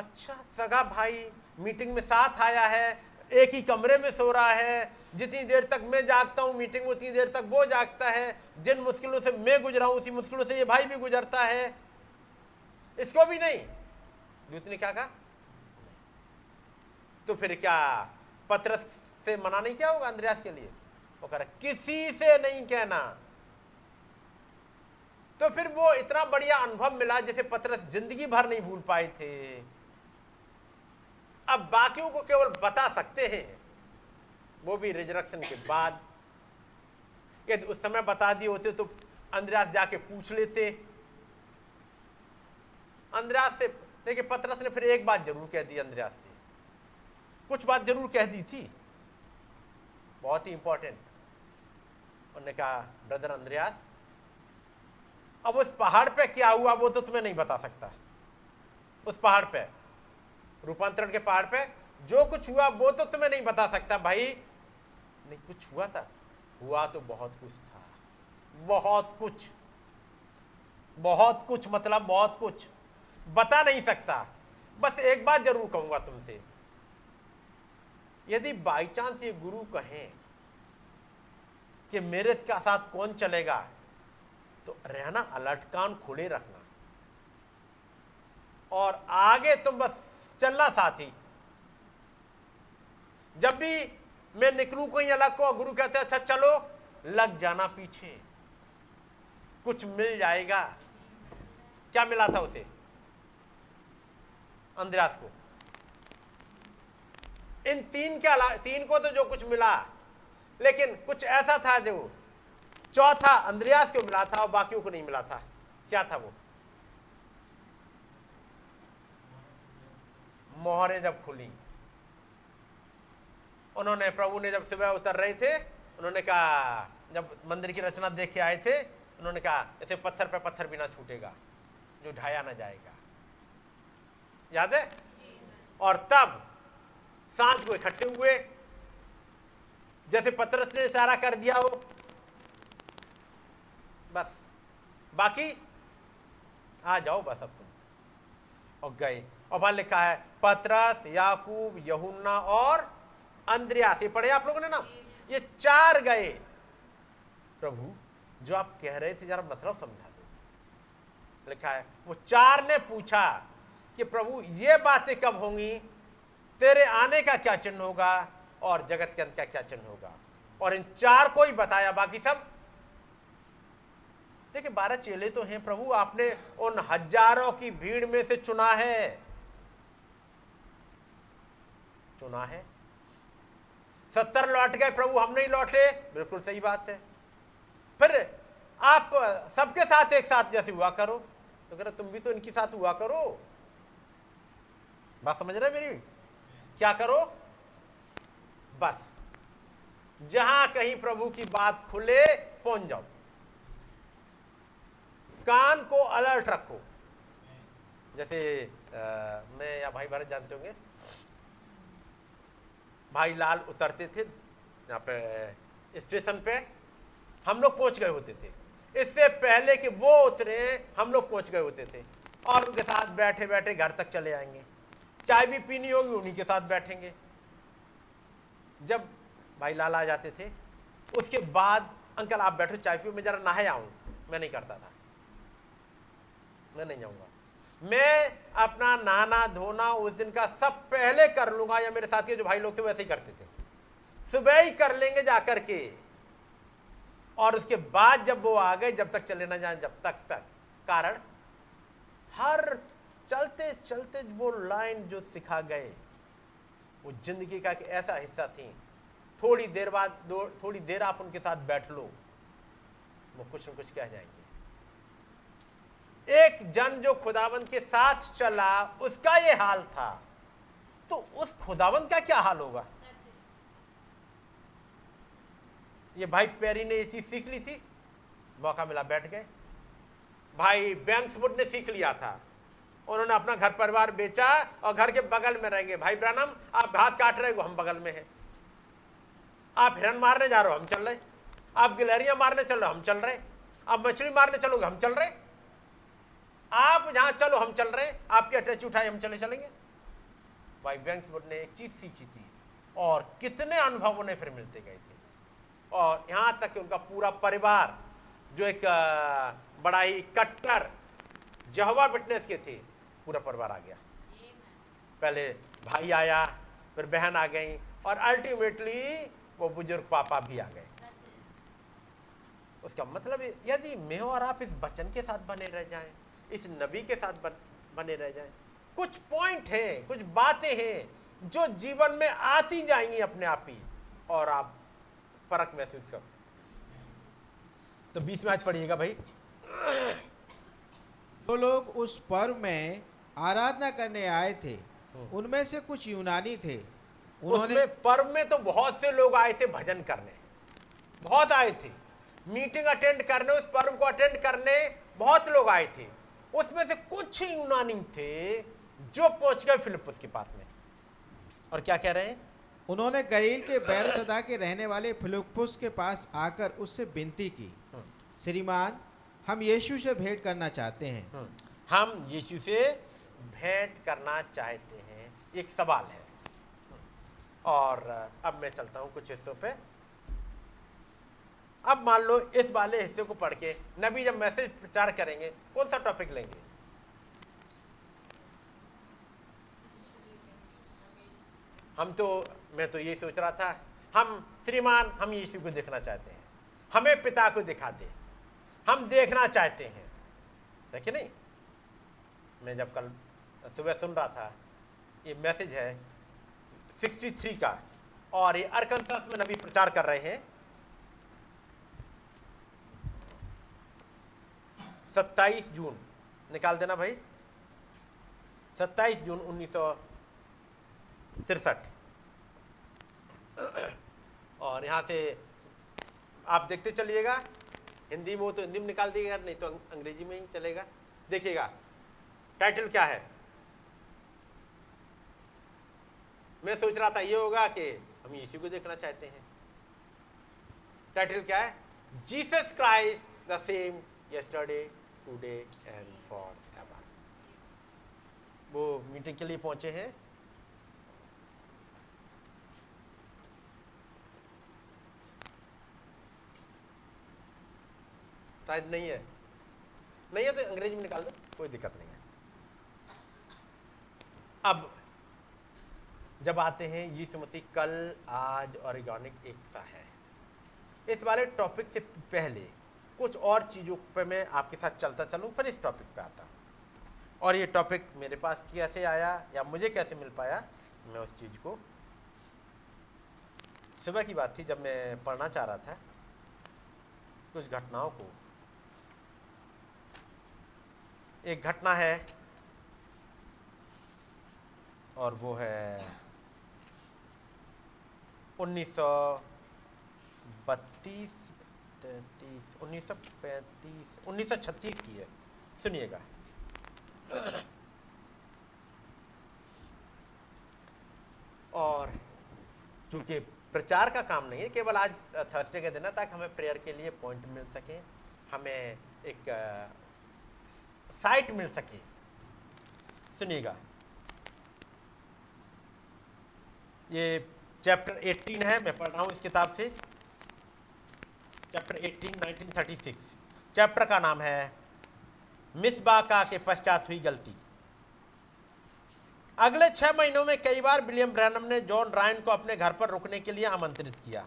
अच्छा सगा भाई मीटिंग में साथ आया है, एक ही कमरे में सो रहा है, जितनी देर तक मैं जागता हूँ मीटिंग में उतनी देर तक वो जागता है, जिन मुश्किलों से मैं गुजरा हूँ उसी मुश्किलों से ये भाई भी गुजरता है, इसको भी नहीं। दूत ने क्या कहा, तो फिर क्या पतरस से मना नहीं किया होगा अंद्रियास के लिए? वो कह रहा किसी से नहीं कहना। तो फिर वो इतना बढ़िया अनुभव मिला जैसे पतरस जिंदगी भर नहीं भूल पाए थे। अब बाकियों को केवल बता सकते हैं, वो भी रिजरेक्शन के बाद। यदि उस समय बता दिए होते तो अंद्रियास जाके पूछ लेते अंद्रियास से। लेकिन पतरस ने फिर एक बात जरूर कह दी, अंद्रियास से कुछ बात जरूर कह दी थी, बहुत ही इंपॉर्टेंट। उन्होंने कहा, ब्रदर अंद्रियास, अब उस पहाड़ पे क्या हुआ वो तो तुम्हें नहीं बता सकता। उस पहाड़ पे, रूपांतरण के पहाड़ पे जो कुछ हुआ वो तो तुम्हें नहीं बता सकता। भाई नहीं कुछ हुआ था, हुआ तो बहुत कुछ था, बहुत कुछ बहुत कुछ मतलब बहुत कुछ बता नहीं सकता। बस एक बात जरूर कहूंगा तुमसे, यदि बाई चांस ये गुरु कहें कि मेरे के साथ कौन चलेगा, तो रहना अलर्ट, कान खुले रखना, और आगे तुम बस चलना साथी। जब भी मैं निकलूं कहीं अलग को, गुरु कहते अच्छा चलो, लग जाना पीछे, कुछ मिल जाएगा। क्या मिला था उसे? अंद्रियास को। इन तीन के अलावा तीन को तो जो कुछ मिला, लेकिन कुछ ऐसा था जो चौथा अंद्रियास को मिला था और बाकियों को नहीं मिला था। क्या था वो? मोहरें जब खुली, उन्होंने प्रभु ने जब सुबह उतर रहे थे, उन्होंने कहा, जब मंदिर की रचना देख के आए थे, उन्होंने कहा ऐसे पत्थर पर पत्थर भी ना छूटेगा जो ढाया ना जाएगा, याद है? और तब सांझ को इकट्ठे हुए, जैसे पतरस ने इशारा कर दिया हो, बस बाकी आ जाओ बस अब तुम, और गए। और वहां लिखा है पतरस, याकूब, यूहन्ना और अंद्रियास, पढ़े आप लोगों ने ना, ये चार गए। प्रभु जो आप कह रहे थे जरा मतलब समझा दो। लिखा है वो चार ने पूछा कि प्रभु ये बातें कब होंगी, तेरे आने का क्या चिन्ह होगा और जगत के अंत का क्या चिन्ह होगा। और इन चार को ही बताया, बाकी सब। देखिए बारह चेले तो हैं प्रभु, आपने उन हजारों की भीड़ में से चुना है, चुना है। सत्तर लौट गए प्रभु, हम नहीं लौटे, बिल्कुल सही बात है। फिर आप सबके साथ एक साथ जैसे हुआ करो, तो कह रहे तुम भी तो इनके साथ हुआ करो। बात समझ रहे मेरी? क्या करो, बस जहां कहीं प्रभु की बात खुले पहुंच जाओ, कान को अलर्ट रखो। जैसे आ, मैं या भाई भारत जानते होंगे, भाई लाल उतरते थे यहाँ पे स्टेशन पे, हम लोग पहुंच गए होते थे। इससे पहले कि वो उतरे हम लोग पहुंच गए होते थे, और उनके साथ बैठे बैठे घर तक चले आएंगे। चाय भी पीनी होगी उन्हीं के साथ बैठेंगे। जब भाई लाल आ जाते थे, उसके बाद अंकल आप बैठो चाय पियो, मैं जरा नहाए आऊं। मैं नहीं करता था, मैं नहीं जाऊंगा, मैं अपना नहाना धोना उस दिन का सब पहले कर लूंगा, या मेरे साथी जो भाई लोग थे वैसे ही करते थे, सुबह ही कर लेंगे जाकर के। और उसके बाद जब वो आ गए, जब तक चले ना जाए, जब तक तक कारण हर चलते चलते वो लाइन जो सिखा गए, वो जिंदगी का एक ऐसा हिस्सा थी। थोड़ी देर बाद, थोड़ी देर आप उनके साथ बैठ लो, वो कुछ न कुछ कह जाएंगे। एक जन जो खुदावंद के साथ चला, उसका ये हाल था, तो उस खुदावंद का क्या हाल होगा? ये भाई पेरी ने ये चीज सीख ली थी, मौका मिला बैठ गए। भाई बैंक्सवुड ने सीख लिया था, उन्होंने अपना घर परिवार बेचा और घर के बगल में रहेंगे। भाई ब्रैनम आप घास काट रहे हो, हम बगल में हैं। आप हिरन मारने जा रहे हो, हम चल रहे। आप गिलहरियां मारने चल रहे हो, हम चल रहे। आप मछली मारने चलोगे, हम चल रहे। आप जहां चलो हम चल रहे हैं, आपके अटैच उठाए हम चले चलेंगे। भाई बैंक्सवुड ने एक चीज सीखी थी, और कितने अनुभव उन्हें फिर मिलते गए थे। और यहाँ तक कि उनका पूरा परिवार जो एक बड़ा ही कट्टर जहवा विटनेस के थे, पूरा परिवार आ गया। पहले भाई आया, फिर बहन आ गई, और अल्टीमेटली वो बुजुर्ग पापा भी आ गए। उसका मतलब यदि मैं और आप इस वचन के साथ बने रह जाएं, इस नबी के साथ बन, बने रह जाएं, कुछ पॉइंट हैं, कुछ बातें हैं जो जीवन में आती जाएंगी अपने आप ही, और आप फर्क महसूस करो। तो बीस में आज पढ़िएगा भाई। जो लोग उस पर्व में आराधना करने आए थे, उनमें से कुछ यूनानी थे। उन्होंने पर्व में तो बहुत से लोग आए थे भजन करने, बहुत आए थे मीटिंग अटेंड करने, उस पर्व को अटेंड करने बहुत लोग आए थे। उसमें से कुछ ही यूनानी थे जो पहुंच गए फिलिप्पुस के पास में। और क्या कह रहे हैं? उन्होंने गलील के बैतसैदा के रहने वाले फिलिप्पुस के पास आकर उससे विनती की, श्रीमान हम यीशु से भेंट करना चाहते हैं। हम यीशु से भेंट करना चाहते हैं, एक सवाल है। और अब मैं चलता हूं कुछ हिस्सों पे। अब मान लो इस वाले हिस्से को पढ़ के नबी जब मैसेज प्रचार करेंगे, कौन सा टॉपिक लेंगे? हम तो मैं तो यही सोच रहा था, हम श्रीमान हम यीशु को देखना चाहते हैं, हमें पिता को दिखा दे, हम देखना चाहते हैं, है कि नहीं? मैं जब कल सुबह सुन रहा था, ये मैसेज है तिरसठ का, और ये अर्कांसास में नबी प्रचार कर रहे हैं। सत्ताईस जून, निकाल देना भाई, सत्ताईस जून उन्नीस सौ तिरसठ। और यहाँ से आप देखते चलिएगा, हिंदी में हो तो हिंदी में निकाल दीजिएगा, नहीं तो अंग्रेजी में ही चलेगा। देखिएगा टाइटल क्या है। मैं सोच रहा था ये होगा कि हम यीशु को देखना चाहते हैं। टाइटल क्या है? Jesus Christ the same yesterday today and forever. वो मीटिंग के लिए पहुंचे हैं। शायद नहीं है, नहीं है तो अंग्रेजी में निकाल दो, कोई दिक्कत नहीं है। अब जब आते हैं यीशु मसीह कल आज और ऑर्गेनिक एकता है, इस वाले टॉपिक से पहले कुछ और चीज़ों पर मैं आपके साथ चलता चलूँ, फिर इस टॉपिक पे आता हूँ। और ये टॉपिक मेरे पास कैसे आया या मुझे कैसे मिल पाया, मैं उस चीज़ को, सुबह की बात थी जब मैं पढ़ना चाह रहा था कुछ घटनाओं को। एक घटना है और वो है उन्नीस सौ बत्तीस तैतीस उन्नीस सौ पैंतीस उन्नीस सौ छत्तीस की है। सुनिएगा, और चूंकि प्रचार का काम नहीं है, केवल आज थर्सडे का दिन है ताकि हमें प्रेयर के लिए पॉइंट मिल सके, हमें एक साइट मिल सके। सुनिएगा, ये चैप्टर अठारह है, मैं पढ़ रहा हूँ इस किताब से। चैप्टर अठारह, उन्नीस सौ छत्तीस। चैप्टर का नाम है मिसबाका के पश्चात हुई गलती। अगले छह महीनों में कई बार विलियम ब्रैनम ने जॉन रायन को अपने घर पर रुकने के लिए आमंत्रित किया।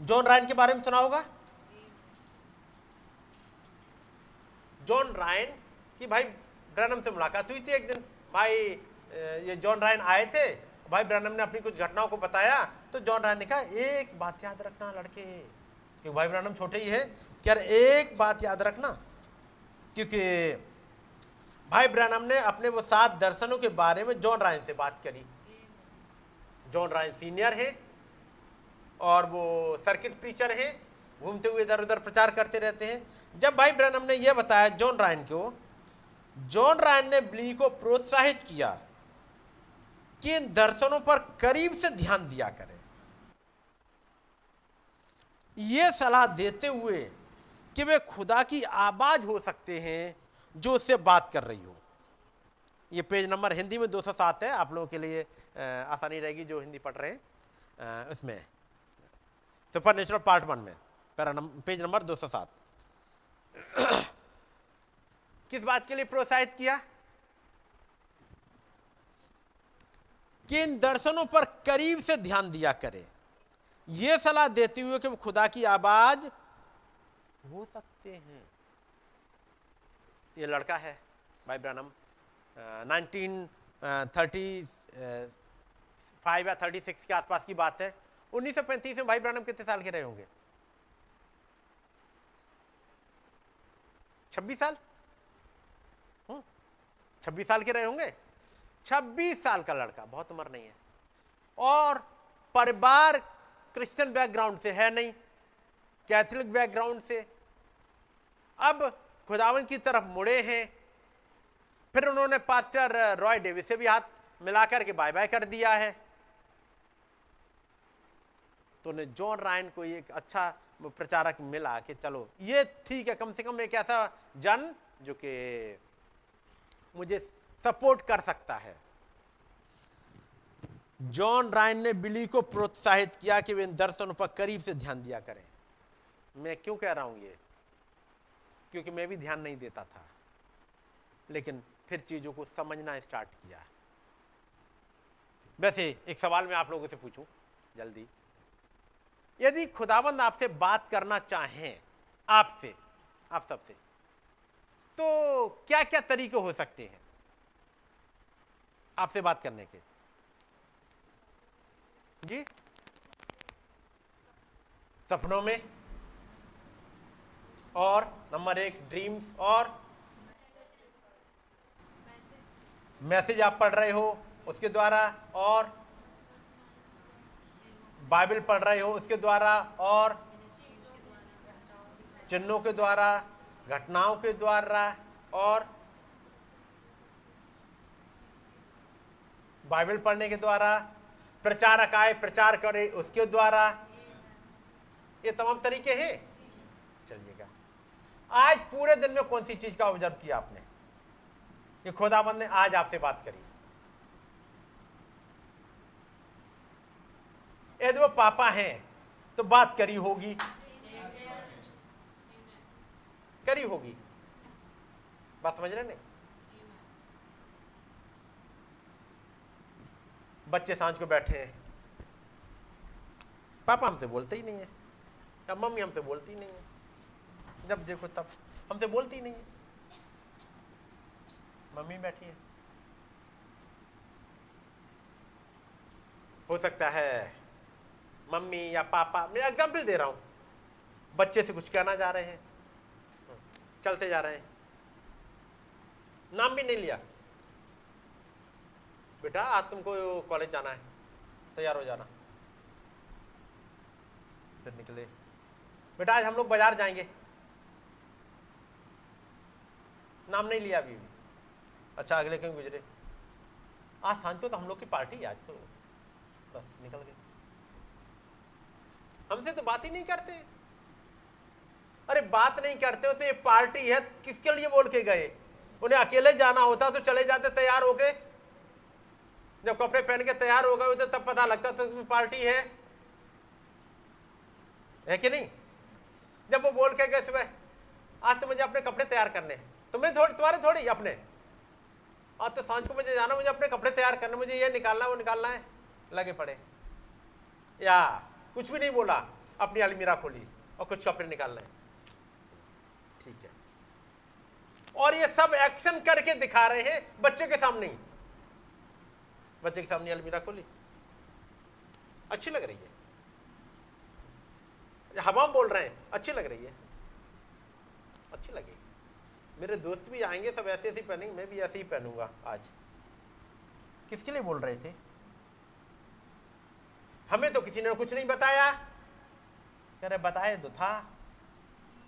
जॉन रायन के बारे में सुना होगा? जॉन रायन की भाई ब्रैनम से मुलाकात हुई थी एक दिन। भाई ये जॉन रायन आए थे, भाई ब्रैनम ने अपनी कुछ घटनाओं को बताया, तो जॉन रायन ने कहा एक बात याद रखना लड़के, क्योंकि भाई ब्रैनम छोटे ही है, यार एक बात याद रखना, क्योंकि भाई ब्रैनम ने अपने वो सात दर्शनों के बारे में जॉन रायन से बात करी। जॉन रायन सीनियर हैं और वो सर्किट प्रीचर हैं, घूमते हुए इधर उधर प्रचार करते रहते हैं। जब भाई ब्रैनम ने यह बताया जॉन रायन को, जॉन रायन ने ब्ली को प्रोत्साहित किया कि इन दर्शनों पर करीब से ध्यान दिया करें, यह सलाह देते हुए कि वे खुदा की आवाज हो सकते हैं जो उससे बात कर रही हो। ये पेज नंबर हिंदी में दो सौ सात है, आप लोगों के लिए आसानी रहेगी जो हिंदी पढ़ रहे हैं। उसमें सुपर नेचुरल पार्ट वन में पैरा पेज नंबर दो सौ सात। किस बात के लिए प्रोत्साहित किया? कि इन दर्शनों पर करीब से ध्यान दिया करे, यह सलाह देते हुए कि वो खुदा की आवाज हो सकते हैं। ये लड़का है भाई ब्रैनम, नाइनटीन थर्टी फाइव या थर्टी सिक्स के आसपास की बात है। उन्नीस सौ पैंतीस में भाई ब्रैनम कितने साल के रहे होंगे? छब्बीस साल, छब्बीस साल के रहे होंगे। छब्बीस साल का लड़का, बहुत उम्र नहीं है, और परिवार क्रिश्चियन बैकग्राउंड से है नहीं, कैथोलिक बैकग्राउंड से। अब खुदावन की तरफ मुड़े हैं। फिर उन्होंने पास्टर रॉय डेविस से भी हाथ मिलाकर के बाय बाय कर दिया है। तो उन्हें जॉन रायन को एक अच्छा प्रचारक मिला कि चलो ये ठीक है, कम से कम एक ऐसा जन जो कि मुझे सपोर्ट कर सकता है। जॉन रायन ने बिली को प्रोत्साहित किया कि वे इन दर्शनों पर करीब से ध्यान दिया करें। मैं क्यों कह रहा हूं ये? क्योंकि मैं भी ध्यान नहीं देता था, लेकिन फिर चीज़ों को समझना स्टार्ट किया। वैसे एक सवाल मैं आप लोगों से पूछूं जल्दी, यदि खुदाबंद आपसे बात करना चाहें, आपसे, आप सबसे, तो क्या क्या तरीके हो सकते हैं? आपसे बात करने के जी। सपनों में, और नंबर एक ड्रीम्स, और मैसेज आप पढ़ रहे हो उसके द्वारा, और बाइबल पढ़ रहे हो उसके द्वारा, और चिन्हों के द्वारा, घटनाओं के द्वारा, और बाइबल पढ़ने के द्वारा, प्रचारक आए प्रचार करे उसके द्वारा, ये तमाम तरीके हैं। चलिएगा, आज पूरे दिन में कौन सी चीज का ऑब्जर्व किया आपने? ये खुदाबंद ने आज आपसे बात करी। यदि वो पापा हैं तो बात करी होगी, करी होगी। बात समझ रहे नहीं? बच्चे सांझ को बैठे हैं, पापा हमसे बोलते ही नहीं है, अब मम्मी हमसे बोलती नहीं है, जब देखो तब हमसे बोलती नहीं है, मम्मी बैठी है। हो सकता है मम्मी या पापा, मैं एग्जाम्पल दे रहा हूं, बच्चे से कुछ कहना जा रहे हैं, चलते जा रहे हैं, नाम भी नहीं लिया, बेटा आज तुमको कॉलेज जाना है, तैयार हो जाना, फिर निकले, बेटा आज हम लोग बाजार जाएंगे, नाम नहीं लिया अभी भी। अच्छा अगले कहीं गुजरे, आज सांझ को तो हम लोग की पार्टी है, आज तो बस निकल गए, हमसे तो बात ही नहीं करते। अरे बात नहीं करते हो तो ये पार्टी है किसके लिए बोल के गए? उन्हें अकेले जाना होता तो चले जाते तैयार होके, जब कपड़े पहन के तैयार हो गए तब पता लगता तो इसमें पार्टी है, है कि नहीं? जब वो बोल के गए सुबह आज तो मुझे अपने कपड़े तैयार करने, तुम्हें थोड़ी तुम्हारे थोड़ी अपने, आज तो सांझ को मुझे जाना, मुझे अपने कपड़े तैयार करने, मुझे ये निकालना वो निकालना है, लगे पड़े। या कुछ भी नहीं बोला, अपनी अलमीरा खोली और कुछ कपड़े निकालना है, ठीक है। और ये सब एक्शन करके दिखा रहे हैं बच्चों के सामने ही, बच्चे के सामने अलमीरा खोली, अच्छी लग रही है, हवा बोल रहे हैं, अच्छी लग रही है, अच्छी लगेगी, मेरे दोस्त भी आएंगे सब ऐसे ऐसे ही पहनेंगे, मैं भी ऐसे ही पहनूंगा आज। किसके लिए बोल रहे थे? हमें तो किसी ने कुछ नहीं बताया। कह रहे बताया तो था,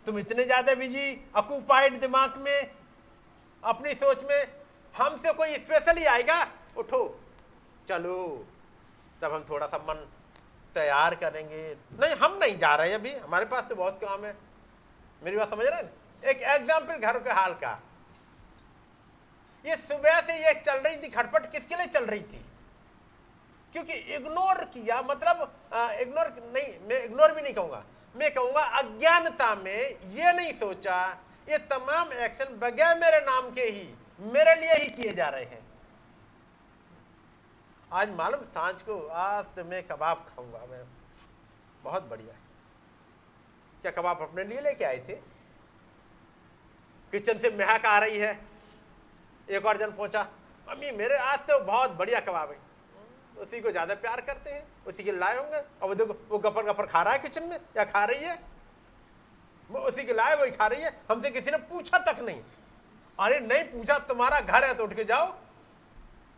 तुम इतने ज्यादा बिजी ऑक्यूपाइड दिमाग में अपनी सोच में, हमसे कोई स्पेशल ही आएगा, उठो चलो, तब हम थोड़ा सा मन तैयार करेंगे। नहीं हम नहीं जा रहे अभी, हमारे पास तो बहुत काम है। मेरी बात समझ रहे हैं? एक एग्जाम्पल घर के हाल का, ये सुबह से ये चल रही थी खटपट, किसके लिए चल रही थी? क्योंकि इग्नोर किया, मतलब आ, इग्नोर नहीं, मैं इग्नोर भी नहीं कहूँगा, मैं कहूँगा अज्ञानता में ये नहीं सोचा, ये तमाम एक्शन बगैर मेरे नाम के ही मेरे लिए ही किए जा रहे हैं। आज मालूम सांझ को आज तो मैं कबाब खाऊंगा, मैं बहुत बढ़िया। क्या कबाब अपने लिए लेके आए थे? किचन से महक आ रही है, एक और जन पहुंचा, मम्मी मेरे आज तो बहुत बढ़िया कबाब है, उसी को ज़्यादा प्यार करते हैं, उसी के लाए होंगे। अब वो देखो वो गपर गपर खा रहा है किचन में, या खा रही है, वो उसी के लाए वही खा रही है, हमसे किसी ने पूछा तक नहीं। अरे नहीं पूछा, तुम्हारा घर है तो उठ के जाओ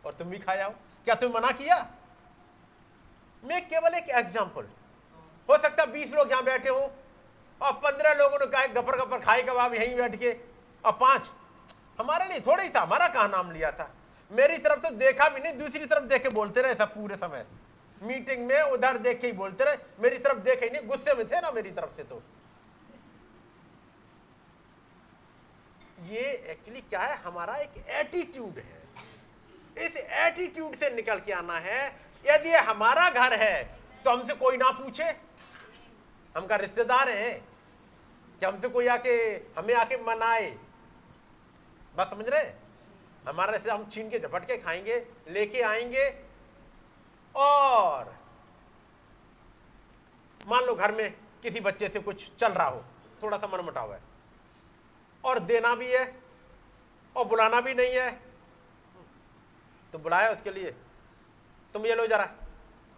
और तुम भी खा जाओ, क्या तुम्हें मना किया? मैं केवल एक एग्जाम्पल, हो सकता है बीस लोग यहां बैठे हो और पंद्रह लोगों ने कहा गपर गपर खाए कबाब यहीं बैठ के, और पांच हमारे लिए थोड़ा ही था, हमारा कहां नाम लिया था? मेरी तरफ तो देखा भी नहीं, दूसरी तरफ देख के बोलते रहे सब पूरे समय, मीटिंग में उधर देख के ही बोलते रहे, मेरी तरफ देखे ही नहीं, गुस्से में थे ना मेरी तरफ से। तो ये एक्चुअली क्या है, हमारा एक एटीट्यूड है, इस एटीट्यूड से निकल के आना है। यदि हमारा घर है तो हमसे कोई ना पूछे, हमका रिश्तेदार है कि हमसे कोई आके हमें आके मनाए, बात समझ रहे? हमारा रिश्ते हम छीन के झपट के खाएंगे, लेके आएंगे। और मान लो घर में किसी बच्चे से कुछ चल रहा हो, थोड़ा सा मनमुटाव है, और देना भी है और बुलाना भी नहीं है, तो बुलाया उसके लिए, तुम ये लो जरा,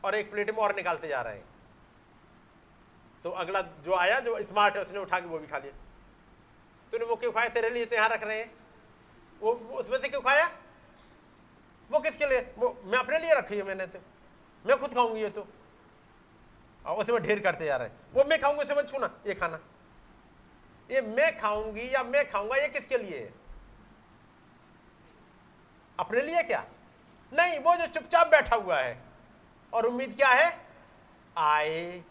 और एक प्लेट में और निकालते जा रहे हैं। तो अगला जो आया जो स्मार्ट है उसने उठा के वो भी खा लिया। तूने वो क्यों खाया, तेरे लिए तो यहाँ रख रहे हैं, वो उसमें से क्यों खाया, वो किसके लिए, वो मैं अपने लिए रखी है, मैंने तो मैं खुद खाऊंगी ये तो। और उसमें ढेर करते जा रहे हैं, वो मैं खाऊंगी उसे मत छूना, ये खाना, ये मैं खाऊंगी या मैं खाऊंगा, ये किसके लिए है, अपने लिए क्या नहीं, वो जो चुपचाप बैठा हुआ है और उम्मीद क्या है, आए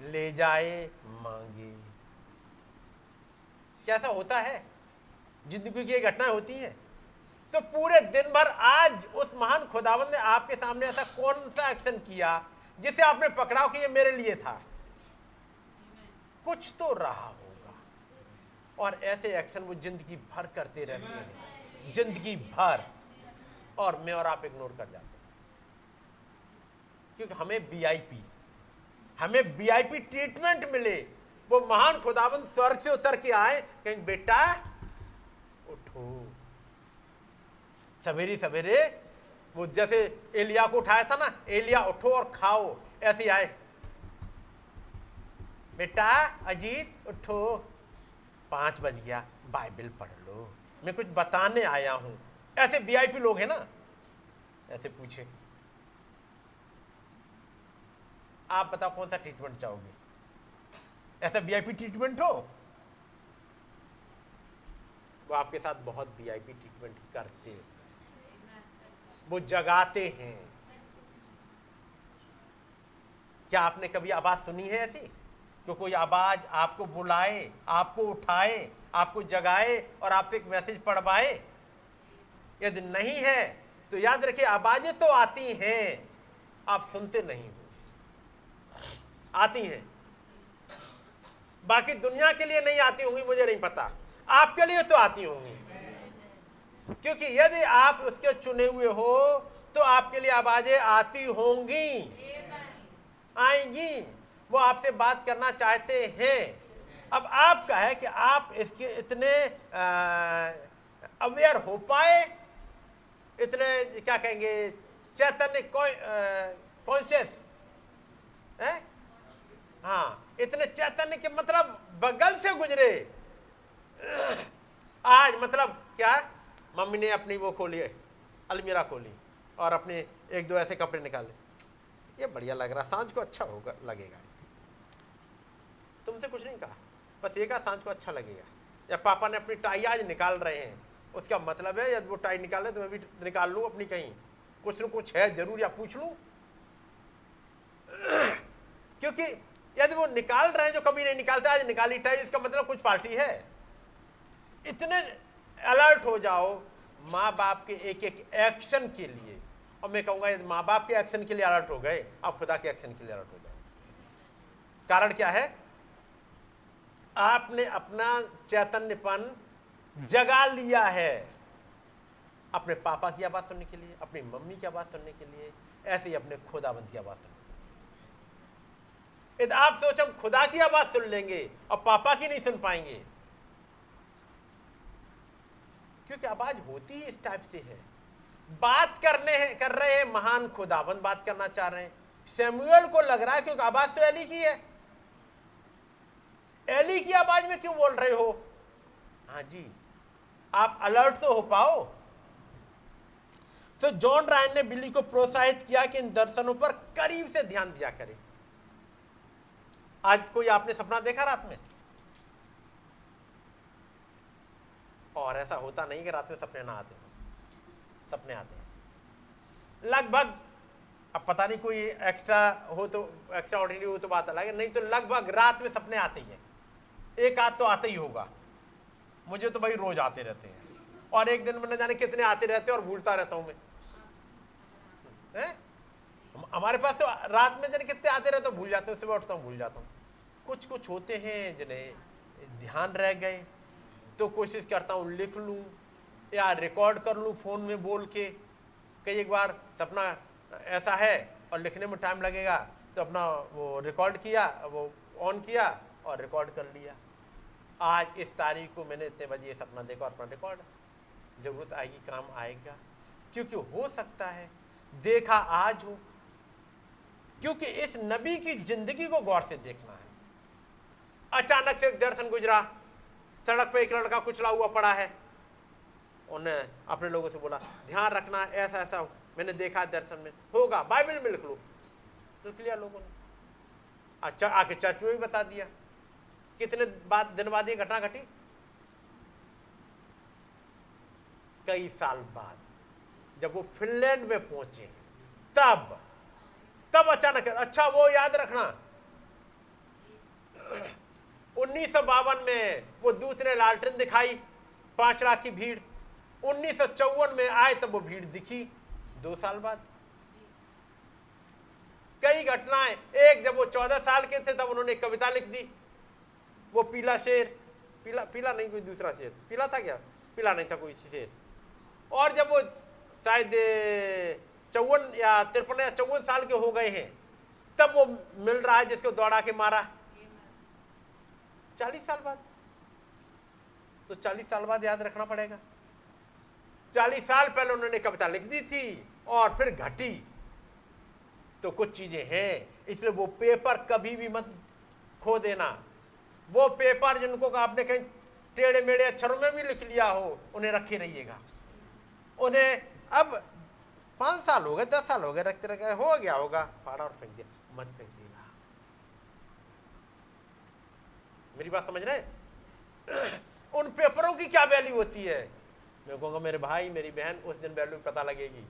ले जाए मांगे। कैसा होता है, जिंदगी की ये घटनाएं होती हैं। तो पूरे दिन भर आज उस महान खुदावंद ने आपके सामने ऐसा कौन सा एक्शन किया जिसे आपने पकड़ा कि ये मेरे लिए था, कुछ तो रहा होगा। और ऐसे एक्शन वो जिंदगी भर करते रहते हैं, जिंदगी भर, और मैं और आप इग्नोर कर जाते हैं क्योंकि हमें वीआईपी, हमें वीआईपी ट्रीटमेंट मिले। वो महान खुदावंद स्वर्ग से उतर के आए, कहें बेटा उठो, सवेरे सवेरे वो जैसे एलिया को उठाया था ना, एलिया उठो और खाओ, ऐसे आए, बेटा अजीत उठो, पांच बज गया, बाइबल पढ़ लो, मैं कुछ बताने आया हूं। ऐसे वीआईपी लोग हैं ना, ऐसे पूछे। आप बताओ कौन सा ट्रीटमेंट चाहोगे, ऐसा वीआईपी ट्रीटमेंट हो? वो आपके साथ बहुत वीआईपी ट्रीटमेंट करते हैं, वो जगाते हैं। क्या आपने कभी आवाज सुनी है ऐसी कि कोई आवाज आपको बुलाए, आपको उठाए, आपको जगाए और आपसे एक मैसेज पढ़वाए? यदि नहीं है तो याद रखिए, आवाजें तो आती हैं, आप सुनते नहीं हो, आती हैं। बाकी दुनिया के लिए नहीं आती होंगी, मुझे नहीं पता, आपके लिए तो आती होंगी, क्योंकि यदि आप उसके चुने हुए हो तो आपके लिए आवाजें आती होंगी, आएंगी, वो आपसे बात करना चाहते हैं। अब आपका है कि आप इसके इतने अवेयर हो पाए, इतने क्या कहेंगे चैतन्य कॉन्शियस है, हाँ, इतने चैतन्य के मतलब बगल से गुजरे। आज मतलब क्या, मम्मी ने अपनी वो खोली है, अलमीरा खोली और अपने एक दो ऐसे कपड़े निकाले, ये बढ़िया लग रहा, सांझ को अच्छा होगा लगेगा। तुमसे कुछ नहीं कहा, बस ये कहा सांझ को अच्छा लगेगा। या पापा ने अपनी टाई आज निकाल रहे हैं, उसका मतलब है यदि वो टाई निकाले तो मैं भी निकाल लूँ अपनी, कहीं कुछ न कुछ है जरूर, या पूछ लूँ। क्योंकि यदि वो निकाल रहे हैं जो कभी नहीं निकालते, आज निकाली टाई, इसका मतलब कुछ पार्टी है। इतने अलर्ट हो जाओ माँ बाप के एक एक एक्शन के लिए। और मैं कहूँगा यदि माँ बाप के एक्शन के लिए अलर्ट हो गए, आप खुदा के एक्शन के लिए अलर्ट हो जाओ। कारण क्या है, आपने अपना चैतन्यपन जगा लिया है, अपने पापा की आवाज़ सुनने के लिए, अपनी मम्मी की आवाज़ सुनने के लिए, ऐसे ही अपने खुदाबंद की आवाज़ सुनने के लिए। यदि आप सोचो हम खुदा की आवाज़ सुन लेंगे और पापा की नहीं सुन पाएंगे, क्योंकि आवाज होती ही इस टाइप से है। बात करने हैं, कर रहे हैं, महान खुदाबंद बात करना चाह रहे हैं, शमूएल को लग रहा है क्योंकि आवाज तो एली की है, एली की आवाज में क्यों बोल रहे हो? हाँ जी, आप अलर्ट तो हो पाओ। तो जॉन रायन ने बिल्ली को प्रोत्साहित किया कि इन दर्शनों पर करीब से ध्यान दिया करें। आज कोई आपने सपना देखा रात में? और ऐसा होता नहीं कि रात में सपने ना आते, सपने आते हैं लगभग। अब पता नहीं कोई एक्स्ट्रा हो तो, एक्स्ट्रा ऑर्डिनरी हो तो बात अलग है, नहीं तो लगभग रात में सपने आते ही हैं, एक आध तो आते ही होगा। मुझे तो भाई रोज आते रहते हैं, और एक दिन में न जाने कितने आते रहते हैं और भूलता रहता हूँ मैं। हैं हमारे पास तो रात में जाने कितने आते रहते, भूल जाते हैं, सुबह उठता हूँ भूल जाता हूँ। कुछ कुछ होते हैं जिन्हें ध्यान रह गए, तो कोशिश करता हूँ लिख लूँ या रिकॉर्ड कर लूँ फ़ोन में बोल के। कई एक बार सपना ऐसा है और लिखने में टाइम लगेगा, तो अपना वो रिकॉर्ड किया, वो ऑन किया और रिकॉर्ड कर लिया। आज इस तारीख को मैंने इतने बजे ये सपना देखा और अपना रिकॉर्ड, ज़रूरत आएगी काम आएगा। क्योंकि हो सकता है देखा आज हो, क्योंकि इस नबी की जिंदगी को गौर से देखना है। अचानक से एक दर्शन गुजरा, सड़क पे एक लड़का कुचला हुआ पड़ा है। उन्हें अपने लोगों से बोला, ध्यान रखना, ऐसा ऐसा मैंने देखा दर्शन में होगा, बाइबल में लिख लो। लिख लिया लोगों ने, अच्छा आके चर्च में भी बता दिया। कितने बाद दिन बाद ये घटना घटी, कई साल बाद जब वो फिनलैंड में पहुंचे तब तब अचानक। अच्छा वो याद रखना, उन्नीस सौ बावन में वो दूत ने लालटेन दिखाई, पांच लाख की भीड़। उन्नीस सौ चौवन में आए तब वो भीड़ दिखी, दो साल बाद। कई घटनाएं। एक, जब वो चौदह साल के थे तब उन्होंने कविता लिख दी, वो पीला शेर, पीला पीला नहीं कोई दूसरा शेर, पीला था क्या, पीला नहीं था कोई शेर। और जब वो शायद चौवन या तिरपन या चौवन साल के हो गए हैं तब वो मिल रहा है जिसको दौड़ा के मारा, चालीस साल बाद। तो चालीस साल बाद याद रखना पड़ेगा। चालीस साल पहले उन्होंने कविता लिख दी थी और फिर घटी। तो कुछ चीजें हैं, इसलिए वो पेपर कभी भी मत खो देना। वो पेपर जिनको आपने कहीं टेढ़े मेढ़े अक्षरों में भी लिख लिया हो, उन्हें रखे रहिएगा। उन्हें अब पाँच साल हो गए, दस साल हो गए, रखते रखे हो गया होगा, फाड़ा और फेंक दिया, मत फेंक देना। मेरी बात समझ रहे? उन पेपरों की क्या वैल्यू होती है, मैं कहूँगा मेरे भाई मेरी बहन, उस दिन वैल्यू पता लगेगी।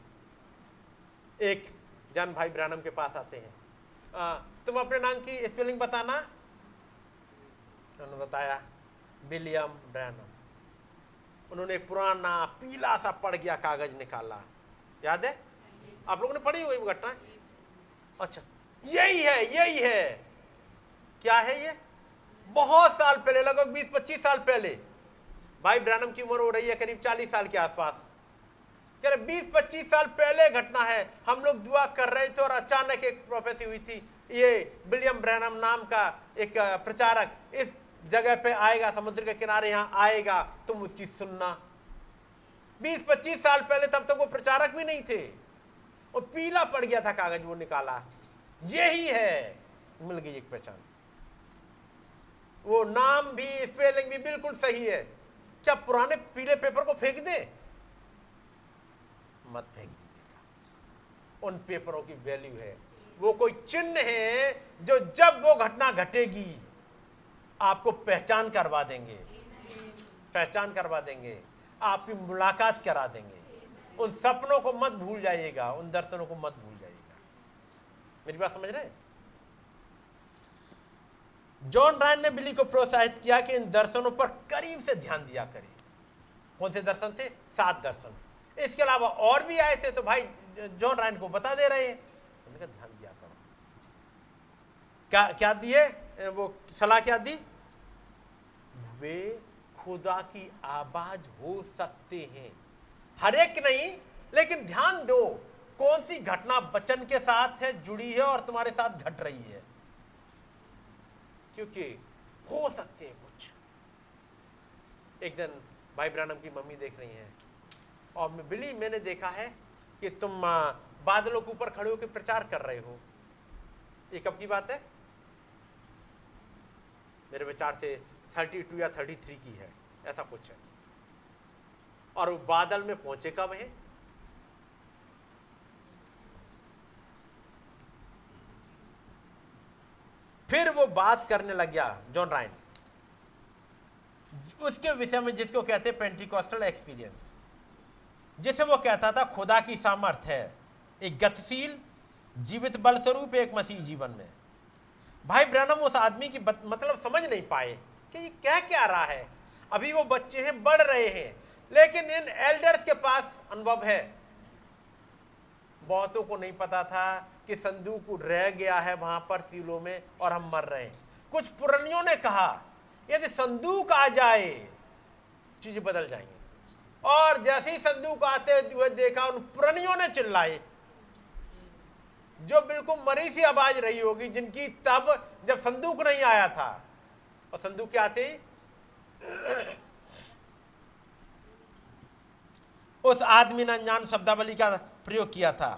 एक जॉन भाई ब्रैनम के पास आते हैं, आ, तुम अपने नाम की स्पेलिंग बताना। उन्होंने बताया विलियम ब्रैनम। उन्होंने पुराना पीला सा पड़ गया कागज निकाला, याद है आप लोगों ने पढ़ी हुई वो घटना। अच्छा यही है, यही है। क्या है ये? बहुत साल पहले, लगभग बीस पच्चीस साल पहले। भाई ब्रैनम की उम्र हो रही है करीब चालीस साल के आसपास। बीस पच्चीस साल पहले घटना है। हम लोग दुआ कर रहे थे और अचानक एक प्रोफेसी हुई थी, ये विलियम ब्रैनम नाम का एक प्रचारक इस जगह पे आएगा, समुद्र के किनारे यहाँ आएगा, तुम उसकी सुनना। बीस पच्चीस साल पहले, तब तक वो प्रचारक भी नहीं थे। वो पीला पड़ गया था कागज, वो निकाला, यही है। मिल गई एक पहचान, वो नाम भी स्पेलिंग भी बिल्कुल सही है। क्या पुराने पीले पेपर को फेंक दे? मत फेंक दीजिएगा। उन पेपरों की वैल्यू है, वो कोई चिन्ह है जो जब वो घटना घटेगी आपको पहचान करवा देंगे, पहचान करवा देंगे, आपकी मुलाकात करा देंगे। उन सपनों को मत भूल जाइएगा, उन दर्शनों को मत भूल जाइएगा। मेरी बात समझ रहे हैं? जॉन रायन ने बिली को प्रोत्साहित किया कि इन दर्शनों पर करीब से ध्यान दिया करें। कौन से दर्शन थे? सात दर्शन। इसके अलावा और भी आए थे, तो भाई जॉन रायन को बता दे रहे हैं, उनका ध्यान दिया करो। क्या क्या दिए वो सलाह, क्या दी? वे खुदा की आवाज हो सकते हैं, हर एक नहीं, लेकिन ध्यान दो कौन सी घटना वचन के साथ है, जुड़ी है और तुम्हारे साथ घट रही है, क्योंकि हो सकते हैं कुछ। एक दिन भाई ब्रैनम की मम्मी देख रही हैं और मैं, बिली मैंने देखा है कि तुम बादलों के ऊपर खड़े होकर प्रचार कर रहे हो। ये कब की बात है? मेरे विचार से बत्तीस या तैंतीस की है, ऐसा कुछ है। और वो बादल में पहुंचे कब है? फिर वो बात करने लग गया जॉन रायन उसके विषय में जिसको कहते हैं पेंटिकॉस्टल एक्सपीरियंस, जिसे वो कहता था खुदा की सामर्थ है एक गतिशील जीवित बल स्वरूप एक मसीह जीवन में। भाई ब्रैनम उस आदमी की बत, मतलब समझ नहीं पाए कि ये क्या क्या रहा है। अभी वो बच्चे हैं, बढ़ रहे हैं, लेकिन इन एल्डर्स के पास अनुभव है। बहुतों को नहीं पता था कि संदूक रह गया है वहां पर सीलो में और हम मर रहे हैं। कुछ पुरानियों ने कहा यदि संदूक आ जाए चीजें बदल जाएंगी, और जैसे ही संदूक आते हुए देखा उन पुरानियों ने चिल्लाए, जो बिल्कुल मरी सी आवाज रही होगी, जिनकी तब जब संदूक नहीं आया था। और संदूक के आते ही उस आदमी ने अनजान शब्दावली का प्रयोग किया था,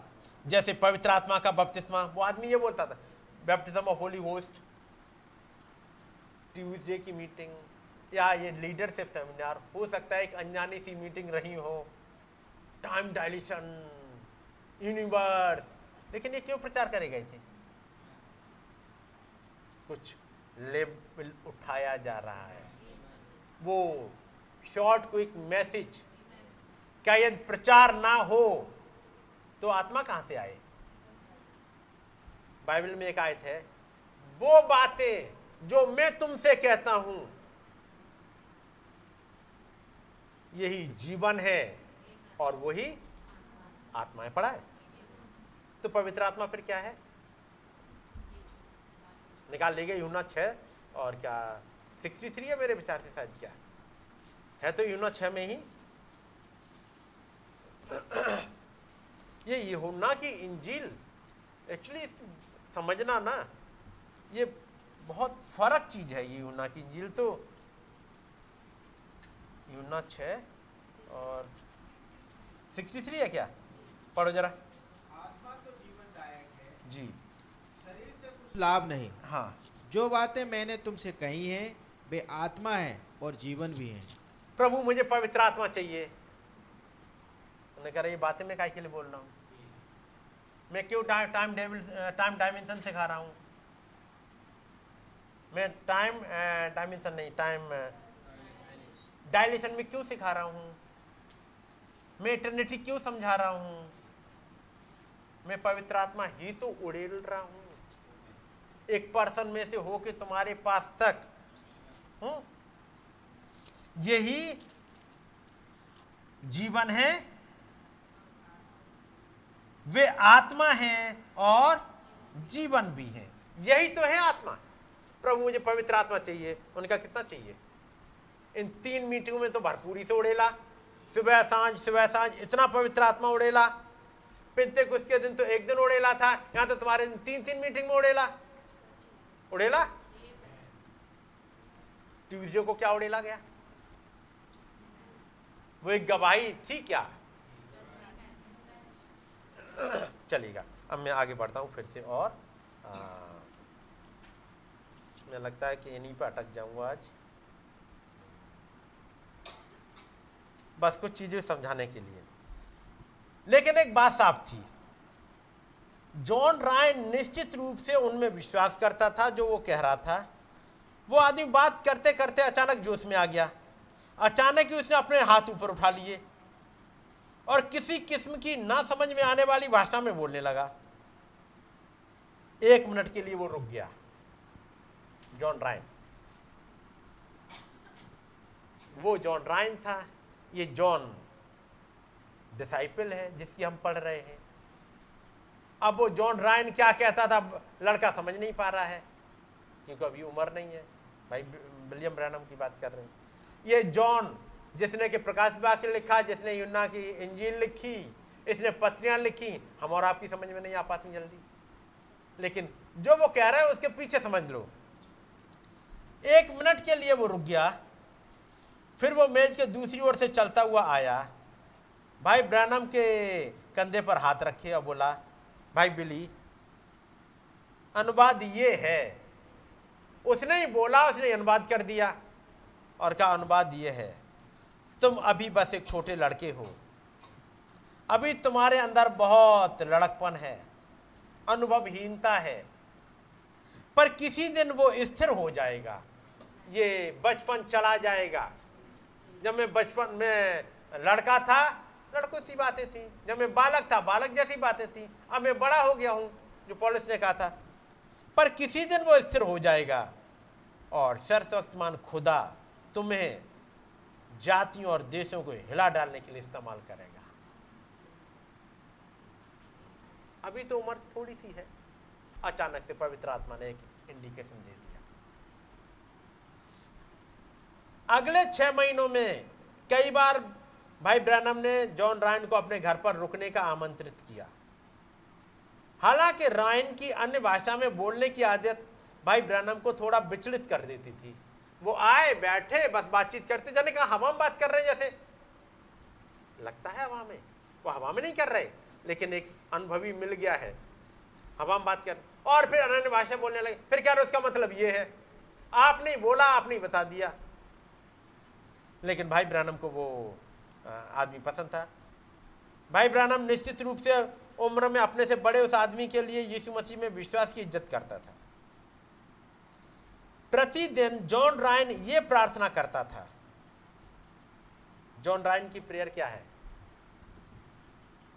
जैसे पवित्र आत्मा का बपतिस्मा। वो आदमी ये बोलता था, baptism of Holi host, Tuesday की मीटिंग, या ये लीडरशिप सेमिनार, हो सकता है एक अनजानी सी मीटिंग रही हो, टाइम डायलेशन, यूनिवर्स। लेकिन ये क्यों प्रचार करे गए थे? कुछ लेवल उठाया जा रहा है, वो शॉर्ट क्विक मैसेज का यदि प्रचार ना हो तो आत्मा कहां से आए? बाइबल में एक आयत है, वो बातें जो मैं तुमसे कहता हूं यही जीवन है और वही आत्मा है। पढ़ा है? तो पवित्र आत्मा फिर क्या है? निकाल ले गए यूहन्ना छः और क्या सिक्सटी थ्री है मेरे विचार से, शायद क्या है तो यूहन्ना छः में ही ये यूहन्ना की इंजील एक्चुअली समझना ना, ये बहुत फर्क चीज है। ये यूहन्ना की इंजील तो यूहन्ना छः और सिक्सटी थ्री है क्या? पढ़ो जरा। आत्मा तो जीवनदायक है जी, शरीर से कुछ लाभ नहीं। हाँ, जो बातें मैंने तुमसे कही हैं वे आत्मा है और जीवन भी है। प्रभु मुझे पवित्र आत्मा चाहिए, कह रहा ये बातें मैं काहे के लिए बोल रहा हूँ? मैं क्यों टाइम टाइम डायमेंशन सिखा रहा हूँ? मैं टाइम डायमेंशन नहीं, टाइम डायलेशन में क्यों सिखा रहा हूँ? मैं इटर्निटी क्यों समझा रहा हूँ? मैं पवित्र आत्मा ही तो उड़ेल रहा हूँ, एक पर्सन में से हो के तुम्हारे पास तक। हुँ? यही जीवन है, वे आत्मा हैं और जीवन भी हैं। यही तो है आत्मा। प्रभु मुझे पवित्र आत्मा चाहिए, उनका कितना चाहिए? इन तीन मीटिंगों में तो भरपूरी से उड़ेला, सुबह सांझ सुबह सांझ इतना पवित्र आत्मा उड़ेला। पिंतेकुस्त के दिन तो एक दिन उड़ेला था, यहाँ तो तुम्हारे दिन तीन तीन मीटिंग में उड़ेला उड़ेला ट्यूजडे को क्या उड़ेला गया? वो एक गवाही थी क्या? चलेगा, अब मैं आगे बढ़ता हूँ फिर से, और आ, मैं लगता है कि इन्हीं पर अटक जाऊँगा आज, बस कुछ चीज़ें समझाने के लिए। लेकिन एक बात साफ थी, जॉन रायन निश्चित रूप से उनमें विश्वास करता था जो वो कह रहा था। वो आदमी बात करते करते अचानक जोश में आ गया, अचानक ही उसने अपने हाथ ऊपर उठा लिए और किसी किस्म की ना समझ में आने वाली भाषा में बोलने लगा। एक मिनट के लिए वो रुक गया। जॉन रायन, वो जॉन रायन था, ये जॉन डिसाइपल है जिसकी हम पढ़ रहे हैं। अब वो जॉन रायन क्या कहता था लड़का समझ नहीं पा रहा है, क्योंकि अभी उम्र नहीं है। भाई विलियम ब्रैनम की बात कर रहे हैं। ये जॉन जिसने कि प्रकाश वाक्य लिखा, जिसने यूहन्ना की इंजील लिखी, इसने पत्रियां लिखी, हम और आपकी समझ में नहीं आ पाती जल्दी, लेकिन जो वो कह रहा है उसके पीछे समझ लो। एक मिनट के लिए वो रुक गया, फिर वो मेज के दूसरी ओर से चलता हुआ आया, भाई ब्रैनम के कंधे पर हाथ रखे और बोला, भाई बिली, अनुवाद ये है। उसने ही बोला, उसने अनुवाद कर दिया और कहा अनुवाद ये है, तुम अभी बस एक छोटे लड़के हो, अभी तुम्हारे अंदर बहुत लड़कपन है, अनुभवहीनता है, पर किसी दिन वो स्थिर हो जाएगा, ये बचपन चला जाएगा। जब मैं बचपन में लड़का था लड़कों सी बातें थी, जब मैं बालक था बालक जैसी बातें थी, अब मैं बड़ा हो गया हूँ, जो पौलुस ने कहा था, पर किसी दिन वो स्थिर हो जाएगा और सर्वशक्तिमान खुदा तुम्हें जातियों और देशों को हिला डालने के लिए इस्तेमाल करेगा। अभी तो उम्र थोड़ी सी है, अचानक से पवित्र आत्मा ने एक इंडिकेशन दे दिया। अगले छह महीनों में कई बार भाई ब्रैनम ने जॉन रायन को अपने घर पर रुकने का आमंत्रित किया। हालांकि रायन की अन्य भाषा में बोलने की आदत भाई ब्रैनम को थोड़ा विचलित कर देती थी। वो आए, बैठे, बस बातचीत करते, जाने कहा हम हम बात कर रहे हैं, जैसे लगता है हवा में, वो हवा में नहीं कर रहे लेकिन एक अनुभवी मिल गया है, हवा में बात कर और फिर अन्य भाषा बोलने लगे। फिर क्या उसका मतलब ये है, आपने बोला आपने बता दिया। लेकिन भाई ब्रैनम को वो आदमी पसंद था। भाई ब्रैनम निश्चित रूप से उम्र में अपने से बड़े उस आदमी के लिए यीशु मसीह में विश्वास की इज्जत करता था। प्रतिदिन जॉन रायन ये प्रार्थना करता था। जॉन रायन की प्रेयर क्या है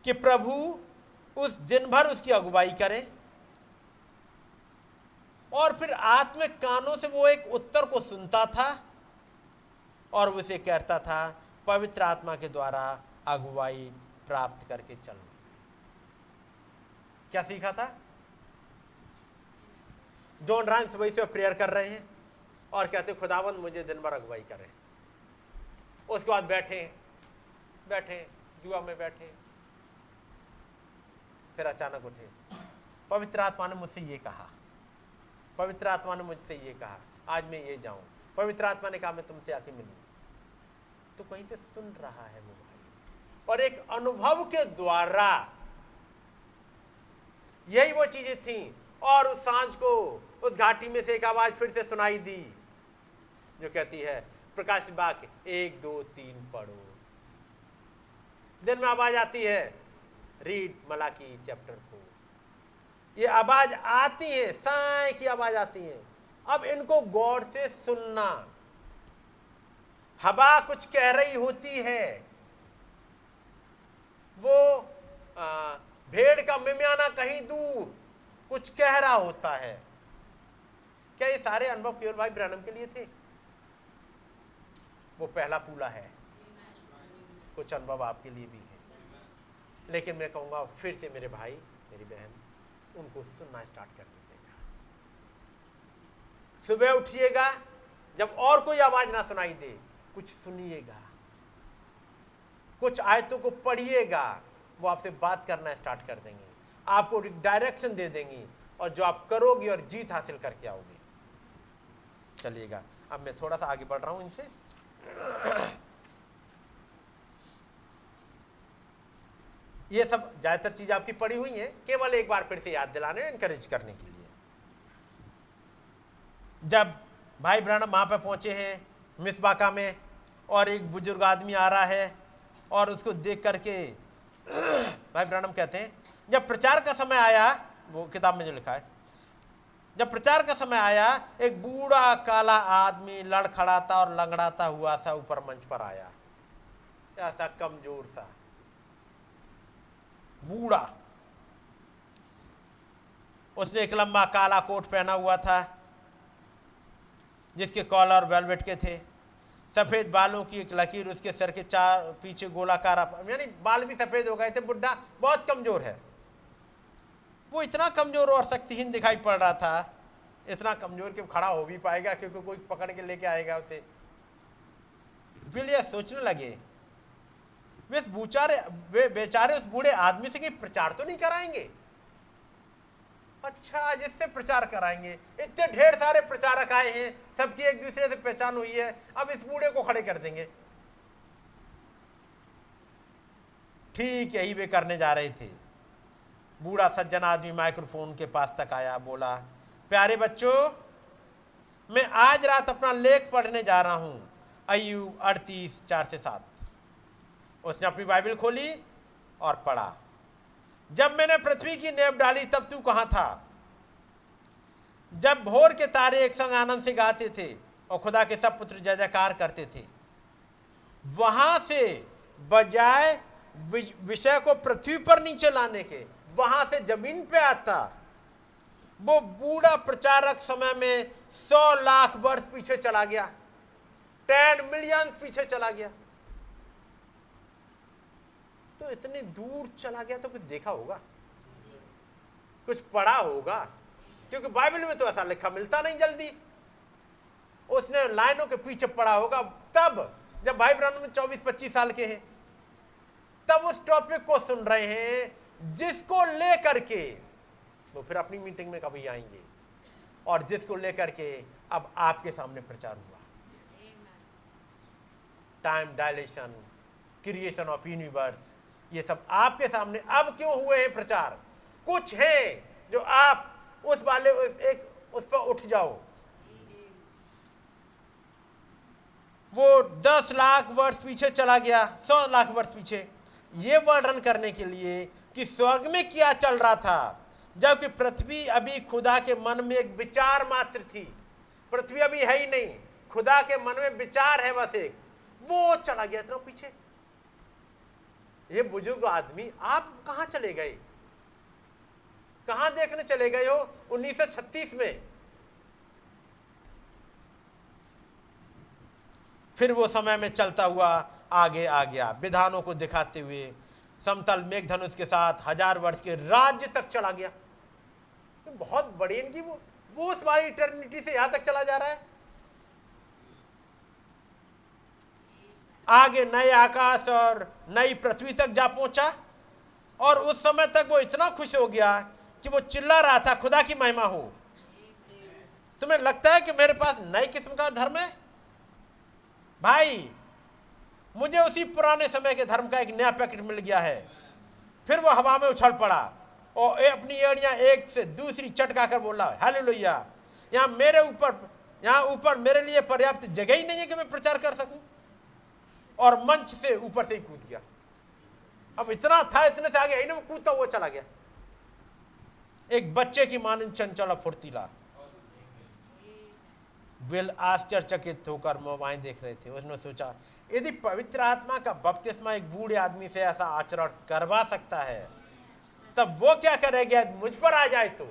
कि प्रभु उस दिन भर उसकी अगुवाई करें और फिर आत्मिक कानों से वो एक उत्तर को सुनता था और उसे कहता था पवित्र आत्मा के द्वारा अगुवाई प्राप्त करके चलना। क्या सीखा था? जॉन रायन सुबह से प्रेयर कर रहे हैं और कहते खुदावंद मुझे दिन भर अगुवाई करे। उसके बाद बैठे बैठे दुआ में बैठे, फिर अचानक उठे, पवित्र आत्मा ने मुझसे ये कहा, पवित्र आत्मा ने मुझसे ये कहा, आज मैं ये जाऊं, पवित्र आत्मा ने कहा मैं तुमसे आके मिलूं। तो कहीं से सुन रहा है मोबाइल और एक अनुभव के द्वारा यही वो चीजें थी। और उस सांझ को उस घाटी में से एक आवाज फिर से सुनाई दी जो कहती है प्रकाश बाग एक दो तीन पढ़ो। दिन में आवाज आती है रीड मलाकी चैप्टर को, ये आवाज आती है, साय की आवाज आती है। अब इनको गौर से सुनना, हवा कुछ कह रही होती है, वो आ, भेड़ का मिमियाना कहीं दूर कुछ कह रहा होता है। क्या ये सारे अनुभव केवल भाई ब्रैनम के लिए थे? वो पहला पूला है, कुछ अनुभव आपके लिए भी है। लेकिन मैं कहूंगा फिर से मेरे भाई मेरी बहन उनको सुनना स्टार्ट कर दीजिएगा। सुबह उठिएगा, जब और कोई आवाज ना सुनाई दे कुछ सुनिएगा, कुछ आयतों को पढ़िएगा, वो आपसे बात करना स्टार्ट कर देंगे, आपको डायरेक्शन दे देंगी और जो आप करोगे और जीत हासिल करके आओगे। चलिएगा, अब मैं थोड़ा सा आगे बढ़ रहा हूं इनसे। ये सब ज्यादातर चीज आपकी पड़ी हुई है, केवल एक बार फिर से याद दिलाने एनकरेज करने के लिए। जब भाई ब्रैनम वहां पर पहुंचे हैं मिसबाका में और एक बुजुर्ग आदमी आ रहा है और उसको देख करके भाई ब्रैनम कहते हैं जब प्रचार का समय आया, वो किताब में जो लिखा है, जब प्रचार का समय आया एक बूढ़ा काला आदमी लड़खड़ाता और लंगड़ाता हुआ सा ऊपर मंच पर आया, ऐसा कमजोर सा बूढ़ा। उसने एक लंबा काला कोट पहना हुआ था जिसके कॉलर वेलवेट के थे, सफेद बालों की एक लकीर उसके सर के चार पीछे गोलाकार, यानी बाल भी सफेद हो गए थे। बुढ़ा बहुत कमजोर है, वो इतना कमजोर और शक्तिहीन दिखाई पड़ रहा था, इतना कमजोर कि खड़ा हो भी पाएगा क्योंकि कोई पकड़ के लेके आएगा उसे। विलियम सोचने लगे वे इस बेचारे वे बेचारे उस बूढ़े आदमी से कि प्रचार तो नहीं कराएंगे। अच्छा, जिससे प्रचार कराएंगे, इतने ढेर सारे प्रचारक आए हैं, सबकी एक दूसरे से पहचान हुई है, अब इस बूढ़े को खड़े कर देंगे। ठीक यही वे करने जा रहे थे। बूढ़ा सज्जन आदमी माइक्रोफोन के पास तक आया, बोला प्यारे बच्चों मैं आज रात अपना लेख पढ़ने जा रहा हूं, अय्यूब अड़तीस चार से सात। उसने अपनी बाइबल खोली और पढ़ा, जब मैंने पृथ्वी की नेव डाली तब तू कहां था, जब भोर के तारे एक संग आनंद से गाते थे और खुदा के सब पुत्र जय जयकार करते थे। वहां से बजाय विषय को पृथ्वी पर नीचे लाने के वहां से जमीन पे आता। वो बूढ़ा प्रचारक समय में सौ लाख वर्ष पीछे चला गया, टेन मिलियन पीछे चला गया। तो इतने दूर चला गया तो कुछ देखा होगा, कुछ पढ़ा होगा, क्योंकि बाइबल में तो ऐसा लिखा मिलता नहीं जल्दी। उसने लाइनों के पीछे पढ़ा होगा। तब जब भाई ब्रैनम में चौबीस पच्चीस साल के हैं तब उस टॉपिक को सुन रहे हैं जिसको लेकर के वो फिर अपनी मीटिंग में कभी आएंगे और जिसको लेकर के अब आपके सामने प्रचार हुआ। Time dilation, creation of universe, ये सब आपके सामने अब क्यों हुए हैं प्रचार। कुछ है जो आप उस वाले उस एक उस पर उठ जाओ। वो दस लाख वर्ष पीछे चला गया, सौ लाख वर्ष पीछे, ये वर्णन करने के लिए कि स्वर्ग में क्या चल रहा था, जबकि पृथ्वी अभी खुदा के मन में एक विचार मात्र थी। पृथ्वी अभी है ही नहीं, खुदा के मन में विचार है बस एक, वो चला गया था पीछे। ये बुजुर्ग आदमी आप कहाँ चले गए, कहाँ देखने चले गए हो उन्नीस सौ छत्तीस में। फिर वो समय में चलता हुआ आगे आ गया, विधानों को दिखाते हुए समतल मेघधनुष के साथ हजार वर्ष के राज्य तक चला गया। तो बहुत बड़ी इनकी वो वो उस वाली इटर्निटी से यहां तक चला जा रहा है। आगे नए आकाश और नई पृथ्वी तक जा पहुंचा, और उस समय तक वो इतना खुश हो गया कि वो चिल्ला रहा था खुदा की महिमा हो। तुम्हें लगता है कि मेरे पास नई किस्म का धर्म है? भाई, मुझे उसी पुराने समय के धर्म का एक नया पैकेट मिल गया है। फिर वो हवा में उछल पड़ा और अपनी एड़ियां एक से दूसरी चटका कर बोला, हालेलुया। यहाँ मेरे ऊपर यहाँ ऊपर मेरे लिए पर्याप्त जगह ही नहीं है कि मैं प्रचार कर सकूं, और मंच से ऊपर से ही कूद गया। अब इतना था, इतने से आगे ही ना वो कूदता हुआ चला गया, एक बच्चे की मानंद चंचल और फुर्तीला। बिल आश्चर्यचकित होकर मोबाइल देख रहे थे। उसने सोचा, यदि पवित्र आत्मा का बपतिस्मा एक बूढ़े आदमी से ऐसा आचरण करवा सकता है, तब वो क्या करेगा मुझ पर आ जाए तो।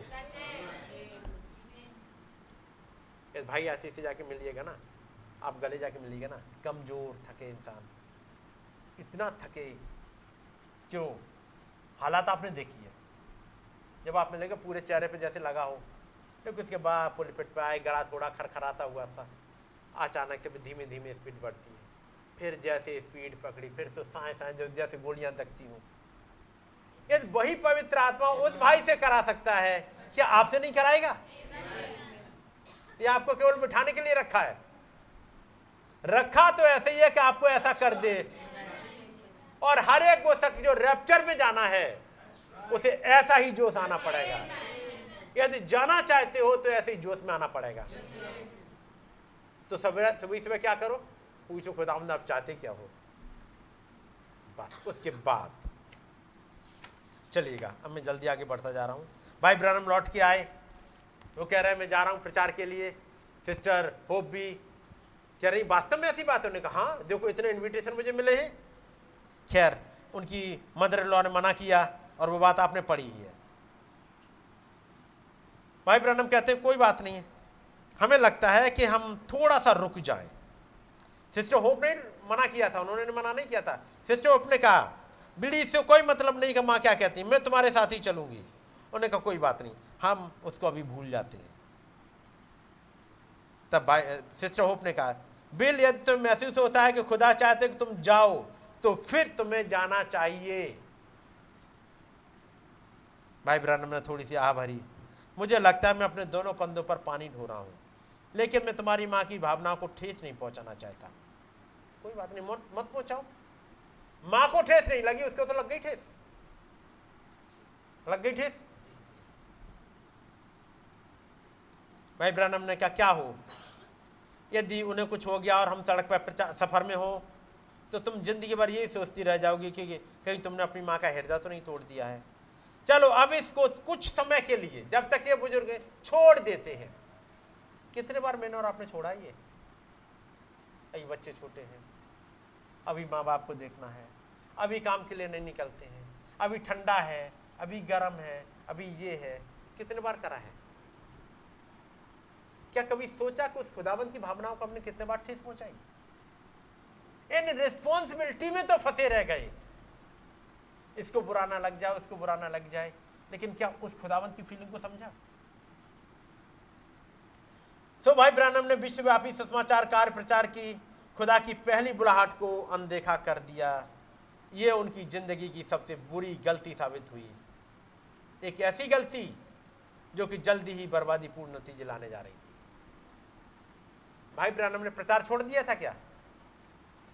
भाई, ऐसे से जाके मिलिएगा ना, आप गले जाके मिलिएगा ना। कमजोर थके इंसान, इतना थके क्यों? हालात आपने देखी है, जब आप मिलेगा पूरे चेहरे पे जैसे लगा हो, क्योंकि उसके बाद पुलपिट पे आए, गला थोड़ा खरखराता हुआ था, अचानक से धीमे धीमे स्पीड बढ़ती है, फिर जैसे स्पीड पकड़ी, फिर तो साए साए जैसे गोलियां तकती हूँ। यदि वही पवित्र आत्मा उस भाई से करा सकता है, क्या आपसे नहीं कराएगा? ये आपको केवल बिठाने के लिए रखा है, रखा तो ऐसे ही है कि आपको ऐसा कर दे। और हर एक वो शख्स जो रैप्चर में जाना है, उसे ऐसा ही जोश आना पड़ेगा। यदि जाना चाहते हो तो ऐसे ही जोश में आना पड़ेगा। तो सवेरा सुबह सुबह क्या करो, पूछो खुदावंद आप चाहते क्या हो, बस। उसके बाद चलिएगा, अब मैं जल्दी आगे बढ़ता जा रहा हूँ। भाई ब्रैनम लौट के आए, वो कह रहे हैं मैं जा रहा हूँ प्रचार के लिए। सिस्टर होप भी कह रही वास्तव में ऐसी बात। उन्होंने कहा हाँ देखो, इतने इन्विटेशन मुझे मिले हैं। खैर, उनकी मदर इन लॉ ने मना किया, और वो बात आपने पढ़ी ही है। भाई ब्रैनम कहते हैं कोई बात नहीं है, हमें लगता है कि हम थोड़ा सा रुक जाएं। सिस्टर होप ने मना किया था, उन्होंने मना नहीं किया था। सिस्टर होप ने कहा बिल्ली, इससे कोई मतलब नहीं कि माँ क्या कहती, मैं तुम्हारे साथ ही चलूंगी। उन्होंने कहा कोई बात नहीं, हम उसको अभी भूल जाते हैं। तब भाई सिस्टर होप ने कहा बिल, यदि तुम्हें महसूस होता है कि खुदा चाहते कि तुम जाओ तो फिर तुम्हें जाना चाहिए। भाई ब्रैनम ने थोड़ी सी आह भरी, मुझे लगता है मैं अपने दोनों कंधों पर पानी ढो रहा हूँ, लेकिन मैं तुम्हारी माँ की भावना को ठेस नहीं पहुँचाना चाहता। कोई बात नहीं, मत पहुँचाओ। माँ को ठेस नहीं लगी, उसको तो लग गई ठेस, लग गई ठेस। भाई ब्रैनम ने कहा क्या हो, यदि उन्हें कुछ हो गया और हम सड़क पर सफर में हो तो तुम जिंदगी भर यही सोचती रह जाओगी कि कहीं तुमने अपनी माँ का हृदय तो नहीं तोड़ दिया है। चलो अब इसको कुछ समय के लिए, जब तक ये बुजुर्ग छोड़ देते हैं। कितने बार मैंने और आपने छोड़ा ये, अभी बच्चे छोटे हैं, अभी माँ बाप को देखना है, अभी काम के लिए नहीं निकलते हैं, अभी ठंडा है, अभी गर्म है, अभी ये है। कितने बार करा है? क्या कभी सोचा कि उस खुदाबंद की भावनाओं को हमने कितने बार ठेस पहुंचाई? इन रिस्पॉन्सिबिलिटी में तो फंसे रह गए, इसको बुरा ना लग जाए, उसको बुरा ना लग जाए। लेकिन क्या उस खुदावंत की फीलिंग को समझा? सो so, भाई ब्रैनम ने विश्वव्यापी सुसमाचार कार्य प्रचार की खुदा की पहली बुलाहट को अनदेखा कर दिया। ये उनकी जिंदगी की सबसे बुरी गलती साबित हुई, एक ऐसी गलती जो कि जल्दी ही बर्बादी पूर्ण नतीजे लाने जा रही थी। भाई ब्रैनम ने प्रचार छोड़ दिया था क्या?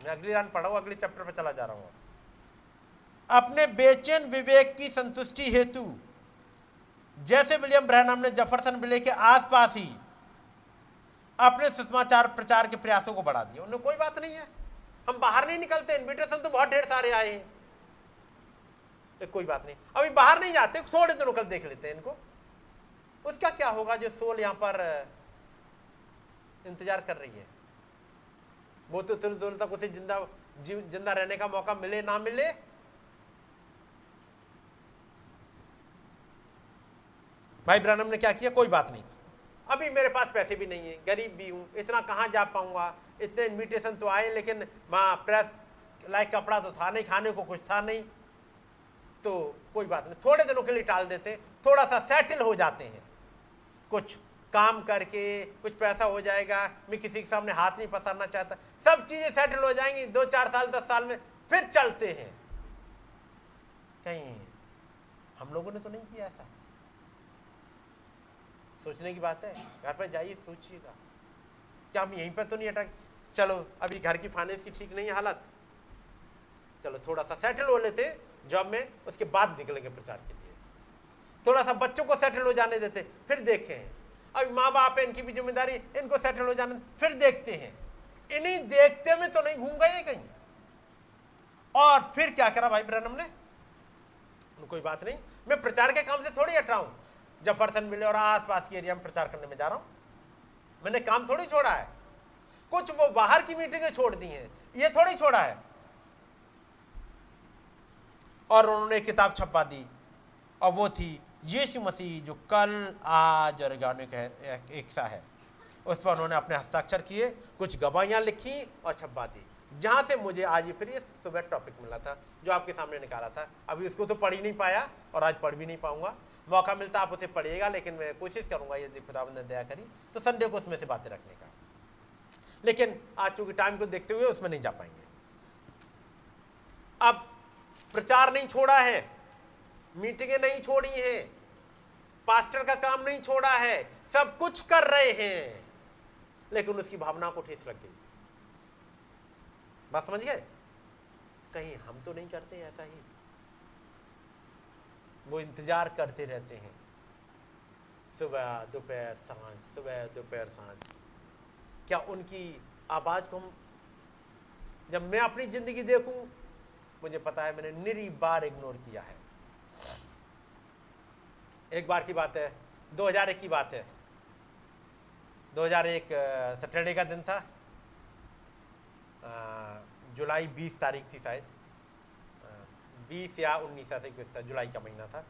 मैं अगली लाइन पढ़ा हूँ, अगले चैप्टर पर चला जा रहा हूँ। अपने बेचैन विवेक की संतुष्टि हेतु, जैसे विलियम ब्रैनम ने जफरसन विले के आसपास ही अपने सुसमाचार प्रचार के प्रयासों को बढ़ा दिया। उन्हें कोई बात नहीं है, हम बाहर नहीं निकलते, इन्विटेशन तो बहुत ढेर सारे आए हैं, कोई बात नहीं, अभी बाहर नहीं जाते, थोड़े दिनों कल देख लेते हैं इनको, उसका क्या होगा। जो सोल यहाँ पर इंतजार कर रही है, वो तो थोड़ी देर तक उसे जिंदा जिंदा रहने का मौका मिले ना मिले, भाई ब्रैनम ने क्या किया, कोई बात नहीं, अभी मेरे पास पैसे भी नहीं है, गरीब भी हूँ, इतना कहाँ जा पाऊँगा, इतने इन्विटेशन तो आए लेकिन वहाँ प्रेस लायक कपड़ा तो था नहीं, खाने को कुछ था नहीं, तो कोई बात नहीं, थोड़े दिनों के लिए टाल देते, थोड़ा सा सेटल हो जाते हैं, कुछ काम करके कुछ पैसा हो जाएगा, मैं किसी के सामने हाथ नहीं पसारना चाहता, सब चीज़ें सेटल हो जाएंगी, दो चार साल दस साल में फिर चलते हैं। कहीं हम लोगों ने तो नहीं किया ऐसा, सोचने की बात है, घर पर जाइए सोचिएगा, क्या हम यहीं पर तो नहीं अटक, चलो अभी घर की फाइनेंस की ठीक नहीं है हालत, चलो थोड़ा सा सेटल हो लेते जॉब में, उसके बाद निकलेंगे प्रचार के लिए, थोड़ा सा बच्चों को सेटल हो जाने देते फिर देखें, अभी माँ बाप है इनकी भी जिम्मेदारी, इनको सेटल हो जाने फिर देखते हैं, इन्हीं देखते में तो नहीं घूम गए कहीं। और फिर क्या करा भाई ब्रैनम ने, कोई बात नहीं, मैं प्रचार के काम से थोड़ी हट रहा हूँ, जब पर्सन मिले और आसपास के एरिया में प्रचार करने में जा रहा हूँ, मैंने काम थोड़ी छोड़ा है, कुछ वो बाहर की मीटिंगें छोड़ दी हैं, ये थोड़ी छोड़ा है। और उन्होंने किताब छपा दी, और वो थी यीशु मसीह जो कल आज और अनगिनत है, एक सा है, उस पर उन्होंने अपने हस्ताक्षर किए, कुछ गवाहियाँ लिखी और छपा दी, जहाँ से मुझे आज फिर ये सुबह टॉपिक मिला था जो आपके सामने निकाला था, अभी उसको तो पढ़ ही नहीं पाया और आज पढ़ भी नहीं पाऊँगा, मौका मिलता आप उसे पढ़िएगा, लेकिन मैं कोशिश करूंगा यदि खुदावंद ने दया करी तो संडे को उसमें से बातें रखने का, लेकिन आज चूंकि टाइम को देखते हुए उसमें नहीं जा पाएंगे। अब प्रचार नहीं छोड़ा है, मीटिंगें नहीं छोड़ी हैं, पास्टर का काम नहीं छोड़ा है, सब कुछ कर रहे हैं, लेकिन उसकी भावना को ठेस लग गई। बात समझ गए, कहीं हम तो नहीं करते ऐसा ही, वो इंतजार करते रहते हैं, सुबह दोपहर सांझ, सुबह दोपहर सांझ, क्या उनकी आवाज़ को हम, जब मैं अपनी ज़िंदगी देखूं, मुझे पता है मैंने निरी बार इग्नोर किया है। एक बार की बात है, दो हज़ार एक की बात है, दो हज़ार एक सैटरडे का दिन था, जुलाई बीस तारीख थी शायद, बीस या उन्नीस से कुछ था, जुलाई का महीना था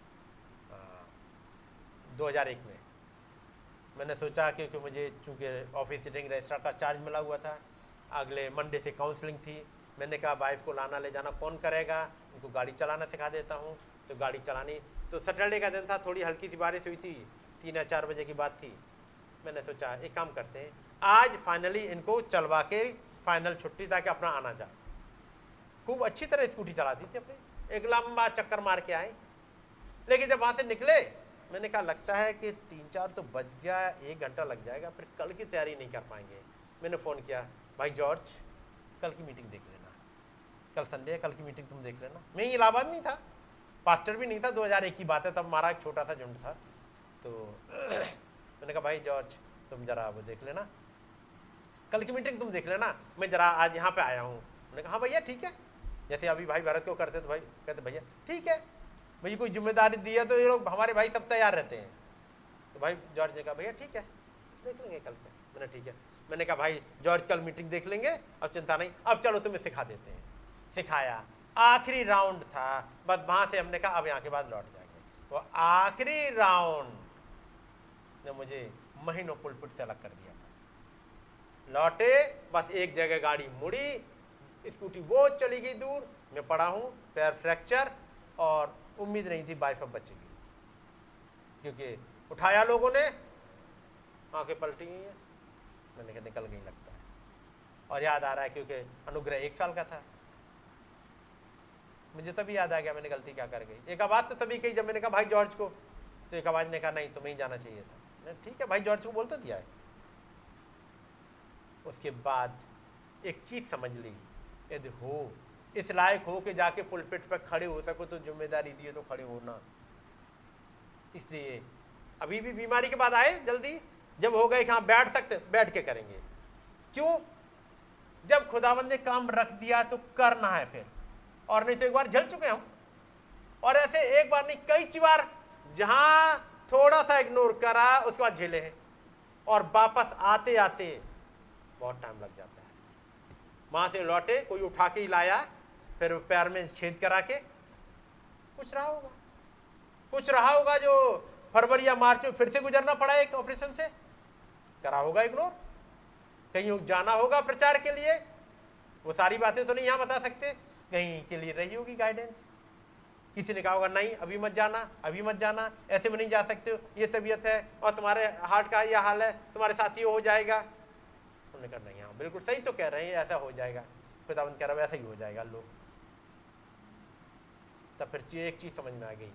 दो हज़ार एक में। मैंने सोचा क्योंकि मुझे चूँकि ऑफिस सिटिंग रजिस्ट्रार का चार्ज मिला हुआ था, अगले मंडे से काउंसलिंग थी, मैंने कहा वाइफ को लाना ले जाना कौन करेगा, उनको गाड़ी चलाना सिखा देता हूँ, तो गाड़ी चलानी, तो सैटरडे का दिन था, थोड़ी हल्की सी बारिश हुई थी, तीन या चार बजे की बात थी। मैंने सोचा एक काम करते हैं, आज फाइनली इनको चलवा के फाइनल छुट्टी, ताकि अपना आना जाए। खूब अच्छी तरह स्कूटी चला दी थी अपनी, एक लंबा चक्कर मार के आए, लेकिन जब वहाँ से निकले मैंने कहा लगता है कि तीन चार तो बज गया, एक घंटा लग जाएगा, फिर कल की तैयारी नहीं कर पाएंगे। मैंने फ़ोन किया, भाई जॉर्ज कल की मीटिंग देख लेना, कल संडे है, कल की मीटिंग तुम देख लेना। मैं इलाहाबाद में था, पास्टर भी नहीं था, दो हज़ार एक की बात है, तब हमारा एक छोटा सा झुंड था, तो मैंने कहा भाई जॉर्ज तुम ज़रा वो देख लेना, कल की मीटिंग तुम देख लेना, मैं ज़रा आज यहाँ पर आया हूँ। उन्होंने कहा हाँ भैया ठीक है, जैसे अभी भाई भारत को करते तो भाई कहते भैया ठीक है, भैया कोई जिम्मेदारी दी है तो ये लोग हमारे भाई सब तैयार रहते हैं। तो भाई जॉर्ज ने कहा भैया ठीक है देख लेंगे कल पे, मैंने ठीक है, मैंने कहा भाई जॉर्ज कल मीटिंग देख लेंगे, अब चिंता नहीं, अब चलो तुम्हें सिखा देते हैं। सिखाया, आखिरी राउंड था, बस वहाँ से हमने कहा अब यहाँ के बाद लौट जाएंगे। वो आखिरी राउंड ने मुझे महीनों पुलपुट से अलग कर दिया था। लौटे बस एक जगह गाड़ी मुड़ी, स्कूटी वो चली गई दूर, मैं पड़ा हूँ, पैर फ्रैक्चर, और उम्मीद नहीं थी वाइफ अब बचेगी, क्योंकि उठाया लोगों ने, आंखें पलटी गई हैं, मैंने कहा निकल गई लगता है। और याद आ रहा है क्योंकि अनुग्रह एक साल का था, मुझे तभी याद आ गया मैंने गलती क्या कर गई। एक आवाज़ तो तभी कही जब मैंने कहा भाई जॉर्ज को, तो एक आवाज़ ने कहा नहीं तुम्हें ही जाना चाहिए था। मैंने ठीक है भाई जॉर्ज को बोल तो दिया है। उसके बाद एक चीज़ समझ ली यदि हो, इस लायक हो कि जाके पुलपिट पर खड़े हो सको तो जिम्मेदारी दी है तो खड़े होना। इसलिए अभी भी बीमारी के बाद आए जल्दी, जब हो गए कि हाँ बैठ सकते बैठ के करेंगे। क्यों? जब खुदावंद ने काम रख दिया तो करना है फिर, और नहीं तो एक बार जल चुके हम। और ऐसे एक बार नहीं कई बार जहाँ थोड़ा सा इग्नोर करा उसके बाद झेले हैं और वापस आते आते बहुत टाइम लग जाता है। वहाँ से लौटे कोई उठा के ही लाया, फिर पैर में छेद करा के कुछ रहा होगा कुछ रहा होगा जो फरवरी या मार्च में फिर से गुजरना पड़ा एक ऑपरेशन से, करा होगा इग्नोर, कहीं जाना होगा प्रचार के लिए। वो सारी बातें तो नहीं यहाँ बता सकते, कहीं के लिए रही होगी गाइडेंस, किसी ने कहा होगा नहीं अभी मत जाना अभी मत जाना, ऐसे में नहीं जा सकते, ये तबीयत है और तुम्हारे हार्ट का ये हाल है, तुम्हारे साथ ये हो जाएगा। उन्होंने कहा नहीं हाँ बिल्कुल सही तो कह रहे हैं, ऐसा हो जाएगा, खुदाबंद कह रहा है ऐसा ही हो जाएगा लोग। तब फिर एक चीज़ समझ में आ गई,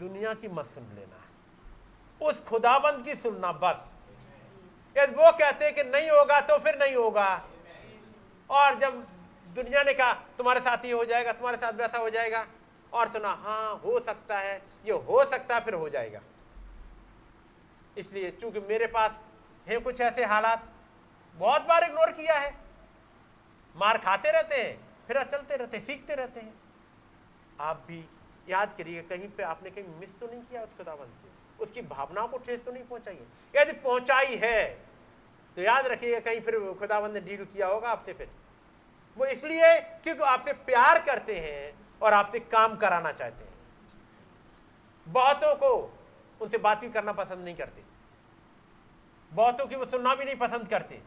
दुनिया की मत सुन लेना, उस खुदाबंद की सुनना बस। यदि वो कहते कि नहीं होगा तो फिर नहीं होगा। और जब दुनिया ने कहा तुम्हारे साथ ही हो जाएगा, तुम्हारे साथ वैसा हो जाएगा, और सुना हाँ हो सकता है, ये हो सकता है, फिर हो जाएगा। इसलिए चूंकि मेरे पास है कुछ ऐसे हालात, बहुत बार इग्नोर किया है, मार खाते रहते हैं, फिर चलते रहते सीखते रहते हैं। आप भी याद करिए कहीं पे आपने कहीं मिस तो नहीं किया उस खुदावंद को, उसकी भावनाओं को ठेस तो नहीं पहुंचाई। यदि पहुंचाई है तो याद रखिएगा कहीं फिर खुदावंद ने डील किया होगा आपसे। फिर वो इसलिए क्योंकि आपसे प्यार करते हैं और आपसे काम कराना चाहते हैं। बहुतों को उनसे बात भी करना पसंद नहीं करते, बहुतों की वो सुनना भी नहीं पसंद करते,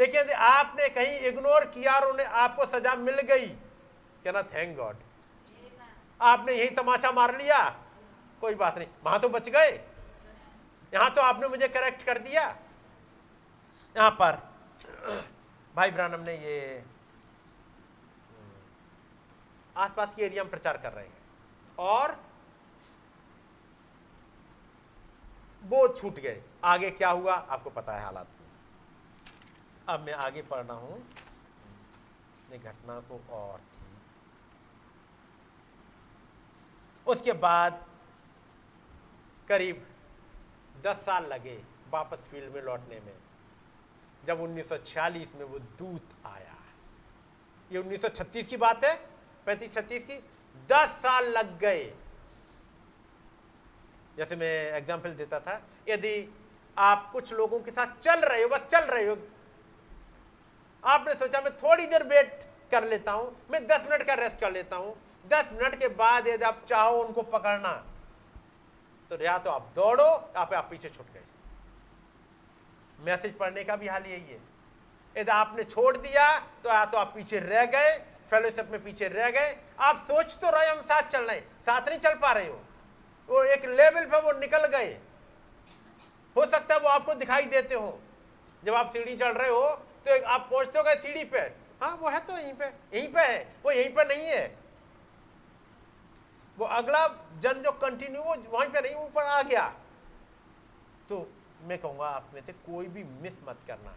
लेकिन यदि आपने कहीं इग्नोर किया और उन्हें आपको सजा मिल गई, कहना थैंक गॉड आपने यही तमाचा मार लिया, कोई बात नहीं, वहां तो बच गए, यहां तो आपने मुझे करेक्ट कर दिया। यहां पर भाई ब्रैनम ने ये आसपास के एरिया में प्रचार कर रहे हैं और वो छूट गए। आगे क्या हुआ आपको पता है हालात को। अब मैं आगे पढ़ रहा हूं घटना को, और उसके बाद करीब दस साल लगे वापस फील्ड में लौटने में, जब उन्नीस सौ छियालीस में वो दूत आया। ये उन्नीस सौ छत्तीस की बात है, पैंतीस छत्तीस की। दस साल लग गए। जैसे मैं एग्जाम्पल देता था, यदि आप कुछ लोगों के साथ चल रहे हो, बस चल रहे हो, आपने सोचा मैं थोड़ी देर वेट कर लेता हूं, मैं दस मिनट का रेस्ट कर लेता हूं, दस मिनट के बाद यदि आप चाहो उनको पकड़ना तो या तो आप दौड़ो या फिर आप पीछे छूट गए। मैसेज पढ़ने का भी हाल यही है, यदि आपने छोड़ दिया तो या तो आप पीछे रह गए, फेलोशिप में पीछे रह गए। आप सोच तो रहे हम साथ चल रहे, साथ नहीं चल पा रहे हो। वो एक लेवल पर वो निकल गए। हो सकता है वो आपको दिखाई देते हो, जब आप सीढ़ी चढ़ रहे हो तो आप पहुंचते हो गए सीढ़ी पे, हाँ वो है तो यहीं पे यहीं पे है, वो यहीं पर नहीं है। वो अगला जन जो कंटिन्यू वो वहीं पे नहीं, ऊपर आ गया। तो मैं कहूँगा आप में से कोई भी मिस मत करना।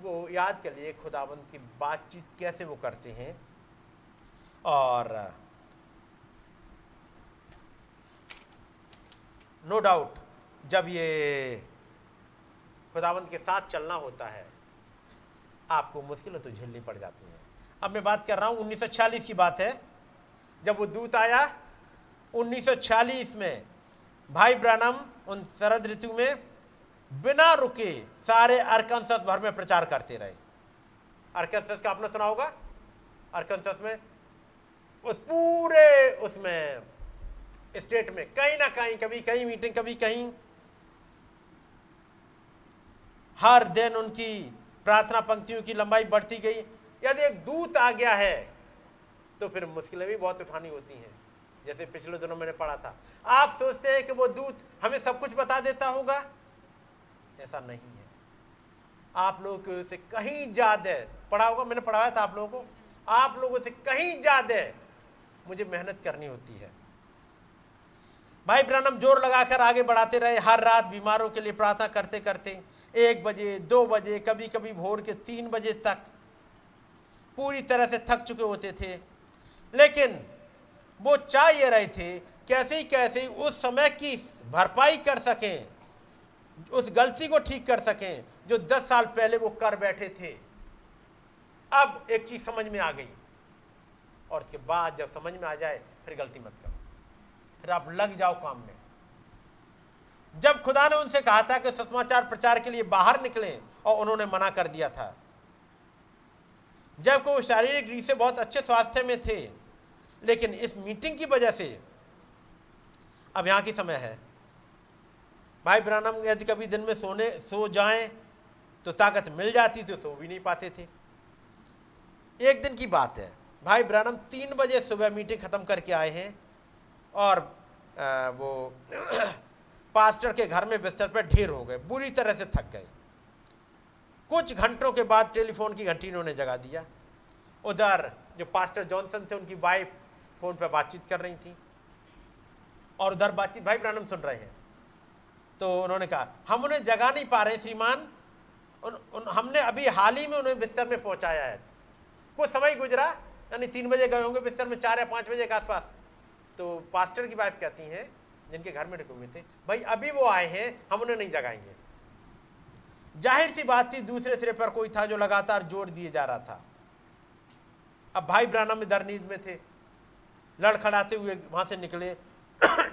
वो याद कर लिए खुदावंद की बातचीत कैसे वो करते हैं। और नो डाउट जब ये खुदावंद के साथ चलना होता है आपको मुश्किलें तो झेलनी पड़ जाती हैं। अब मैं बात कर रहा हूँ उन्नीस सौ छियालीस की बात है, जब वो दूत आया। उन्नीस सौ छियालीस में भाई ब्रैनम उन शरद ऋतु में बिना रुके सारे अर्कांसास भर में प्रचार करते रहे। अर्कांसास का आपने सुना होगा, अर्कांसास में उस पूरे उसमें स्टेट में कहीं ना कहीं, कभी कहीं मीटिंग, कभी कहीं। हर दिन उनकी प्रार्थना पंक्तियों की लंबाई बढ़ती गई। यदि एक दूत आ गया है तो फिर मुश्किलें भी बहुत उठानी होती हैं। जैसे पिछले दिनों मैंने पढ़ा था, आप सोचते हैं कि वो दूत हमें सब कुछ बता देता होगा, ऐसा नहीं है। आप लोगों से कहीं ज़्यादा पढ़ा होगा, मैंने पढ़ाया था आप लोगों को, आप लोगों से कहीं ज़्यादा मुझे मेहनत करनी होती है। भाई ब्रैनम जोर लगाकर आगे बढ़ाते रहे। हर रात बीमारों के लिए प्रार्थना करते करते एक बजे, दो बजे, कभी कभी भोर के तीन बजे तक पूरी तरह से थक चुके होते थे, लेकिन वो चाह ये रहे थे कैसे ही कैसे उस समय की भरपाई कर सकें, उस गलती को ठीक कर सकें जो दस साल पहले वो कर बैठे थे। अब एक चीज़ समझ में आ गई, और उसके बाद जब समझ में आ जाए फिर गलती मत करो, फिर आप लग जाओ काम में। जब खुदा ने उनसे कहा था कि सुसमाचार प्रचार के लिए बाहर निकलें और उन्होंने मना कर दिया था, जबकि वो शारीरिक रीति से बहुत अच्छे स्वास्थ्य में थे, लेकिन इस मीटिंग की वजह से। अब यहाँ की समय है भाई ब्रैनम, यदि कभी दिन में सोने सो जाएं तो ताकत मिल जाती, तो सो भी नहीं पाते थे। एक दिन की बात है, भाई ब्रैनम तीन बजे सुबह मीटिंग ख़त्म करके आए हैं और आ, वो पास्टर के घर में बिस्तर पर ढेर हो गए, बुरी तरह से थक गए। कुछ घंटों के बाद टेलीफोन की घंटी इन्होंने जगा दिया। उधर जो पास्टर जॉनसन थे उनकी वाइफ फ़ोन पर बातचीत कर रही थी और उधर बातचीत भाई ब्रैनम सुन रहे हैं। तो उन्होंने कहा हम उन्हें जगा नहीं पा रहे श्रीमान, उन, उन, हमने अभी हाल ही में उन्हें बिस्तर में पहुंचाया है। कुछ समय गुजरा, यानी तीन बजे गए होंगे बिस्तर में, चार या पाँच बजे के आसपास। तो पास्टर की वाइफ कहती हैं जिनके घर में रुके हुए थे, भाई अभी वो आए हैं, हम उन्हें नहीं जगाएंगे। जाहिर सी बात थी दूसरे सिरे पर कोई था जो लगातार जोर दिए जा रहा था। अब भाई ब्रैनम इधर नींद में थे, लड़खड़ाते हुए वहाँ से निकले,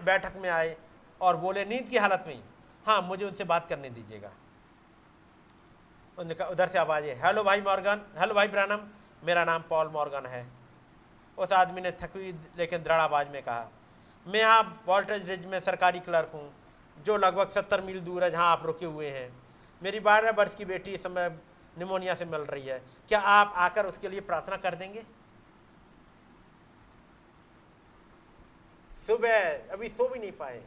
बैठक में आए और बोले नींद की हालत में, हाँ मुझे उनसे बात करने दीजिएगा। उनका उधर से आवाज़ है, हेलो भाई मॉर्गन, हेलो भाई ब्रैनम, मेरा नाम पॉल मॉर्गन है। उस आदमी ने थकी लेकिन दृढ़ आवाज़ में कहा, मैं यहाँ वोल्टेज रिज में सरकारी क्लर्क हूँ जो लगभग सत्तर मील दूर है जहाँ आप रुके हुए हैं। मेरी बारह वर्ष की बेटी इस समय निमोनिया से मिल रही है, क्या आप आकर उसके लिए प्रार्थना कर देंगे? सुबह अभी सो भी नहीं पाए,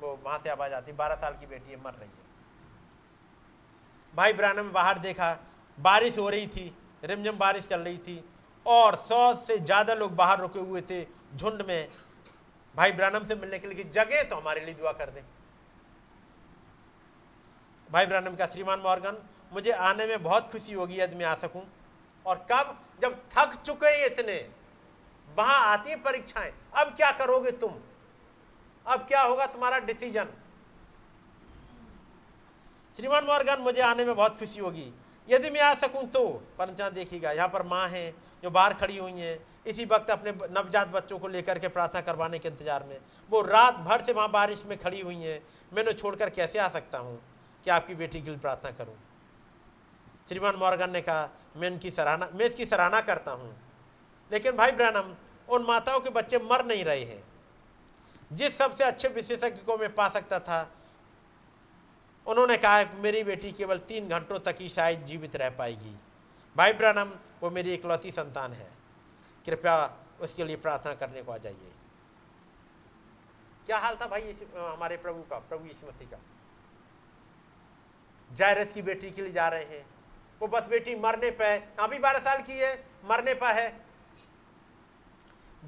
वो वहाँ से आवाज़ आती, बारह साल की बेटी है, मर रही है। भाई ब्रैनम बाहर देखा, बारिश हो रही थी, रिमझिम बारिश चल रही थी और सौ से ज़्यादा लोग बाहर रुके हुए थे झुंड में भाई ब्रैनम से मिलने के लिए, जगह तो हमारे लिए दुआ कर दें। भाई ब्रैनम का, श्रीमान मॉर्गन मुझे आने में बहुत खुशी होगी यदि मैं आ सकूं। और कब? जब थक चुके हैं इतने, वहाँ आती हैं परीक्षाएं, अब क्या करोगे तुम, अब क्या होगा तुम्हारा डिसीजन। श्रीमान मॉर्गन मुझे आने में बहुत खुशी होगी यदि मैं आ सकूं तो, परंतु देखिएगा यहाँ पर माँ हैं जो बाहर खड़ी हुई हैं इसी वक्त अपने नवजात बच्चों को लेकर के प्रार्थना करवाने के इंतजार में, वो रात भर से वहाँ बारिश में खड़ी हुई हैं, मैं उन्हें छोड़कर कैसे आ सकता हूँ, कि आपकी बेटी के लिए प्रार्थना करूं। श्रीमान मॉर्गन ने कहा मैं उनकी सराहना मैं इसकी सराहना करता हूं, लेकिन भाई ब्रैनम उन माताओं के बच्चे मर नहीं रहे हैं। जिस सबसे अच्छे विशेषज्ञ को मैं पा सकता था उन्होंने कहा मेरी बेटी केवल तीन घंटों तक ही शायद जीवित रह पाएगी। भाई ब्रैनम वो मेरी इकलौती संतान है, कृपया उसके लिए प्रार्थना करने को आ जाइए। क्या हाल था भाई हमारे प्रभु का, प्रभु यीशु मसीह का। जायरस की बेटी के लिए जा रहे हैं, वो बस बेटी मरने पे, अभी बारह साल की है, मरने पे है।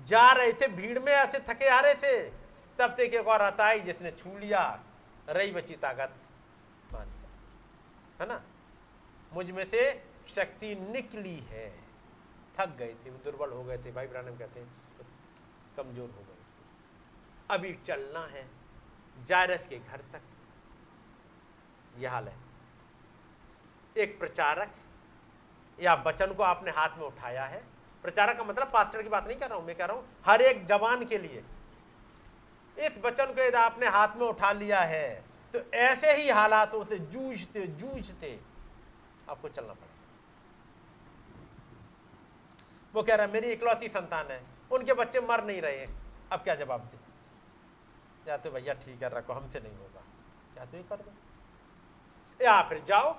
जा रहे थे भीड़ में ऐसे थके हारे से, तब तक एक और आता है जिसने छू लिया, रही बची ताकत है ना, मुझ में से शक्ति निकली है। थक गए थे, दुर्बल हो गए थे, भाई ब्रैनम कहते हैं तो कमजोर हो गए थे। अभी चलना है जायरस के घर तक, यह हाल है। एक प्रचारक या वचन को आपने हाथ में उठाया है, प्रचारक का मतलब पास्टर की बात नहीं कर रहा हूं मैं, कह रहा हूं हर एक जवान के लिए इस वचन को यदि आपने हाथ में उठा लिया है तो ऐसे ही हालातों से जूझते जूझते आपको चलना पड़ेगा। वो कह रहा है मेरी इकलौती संतान है, उनके बच्चे मर नहीं रहे, अब क्या जवाब दे? या तो भैया ठीक है रखो हमसे नहीं होगा, या तो ये कर दो, या फिर जाओ।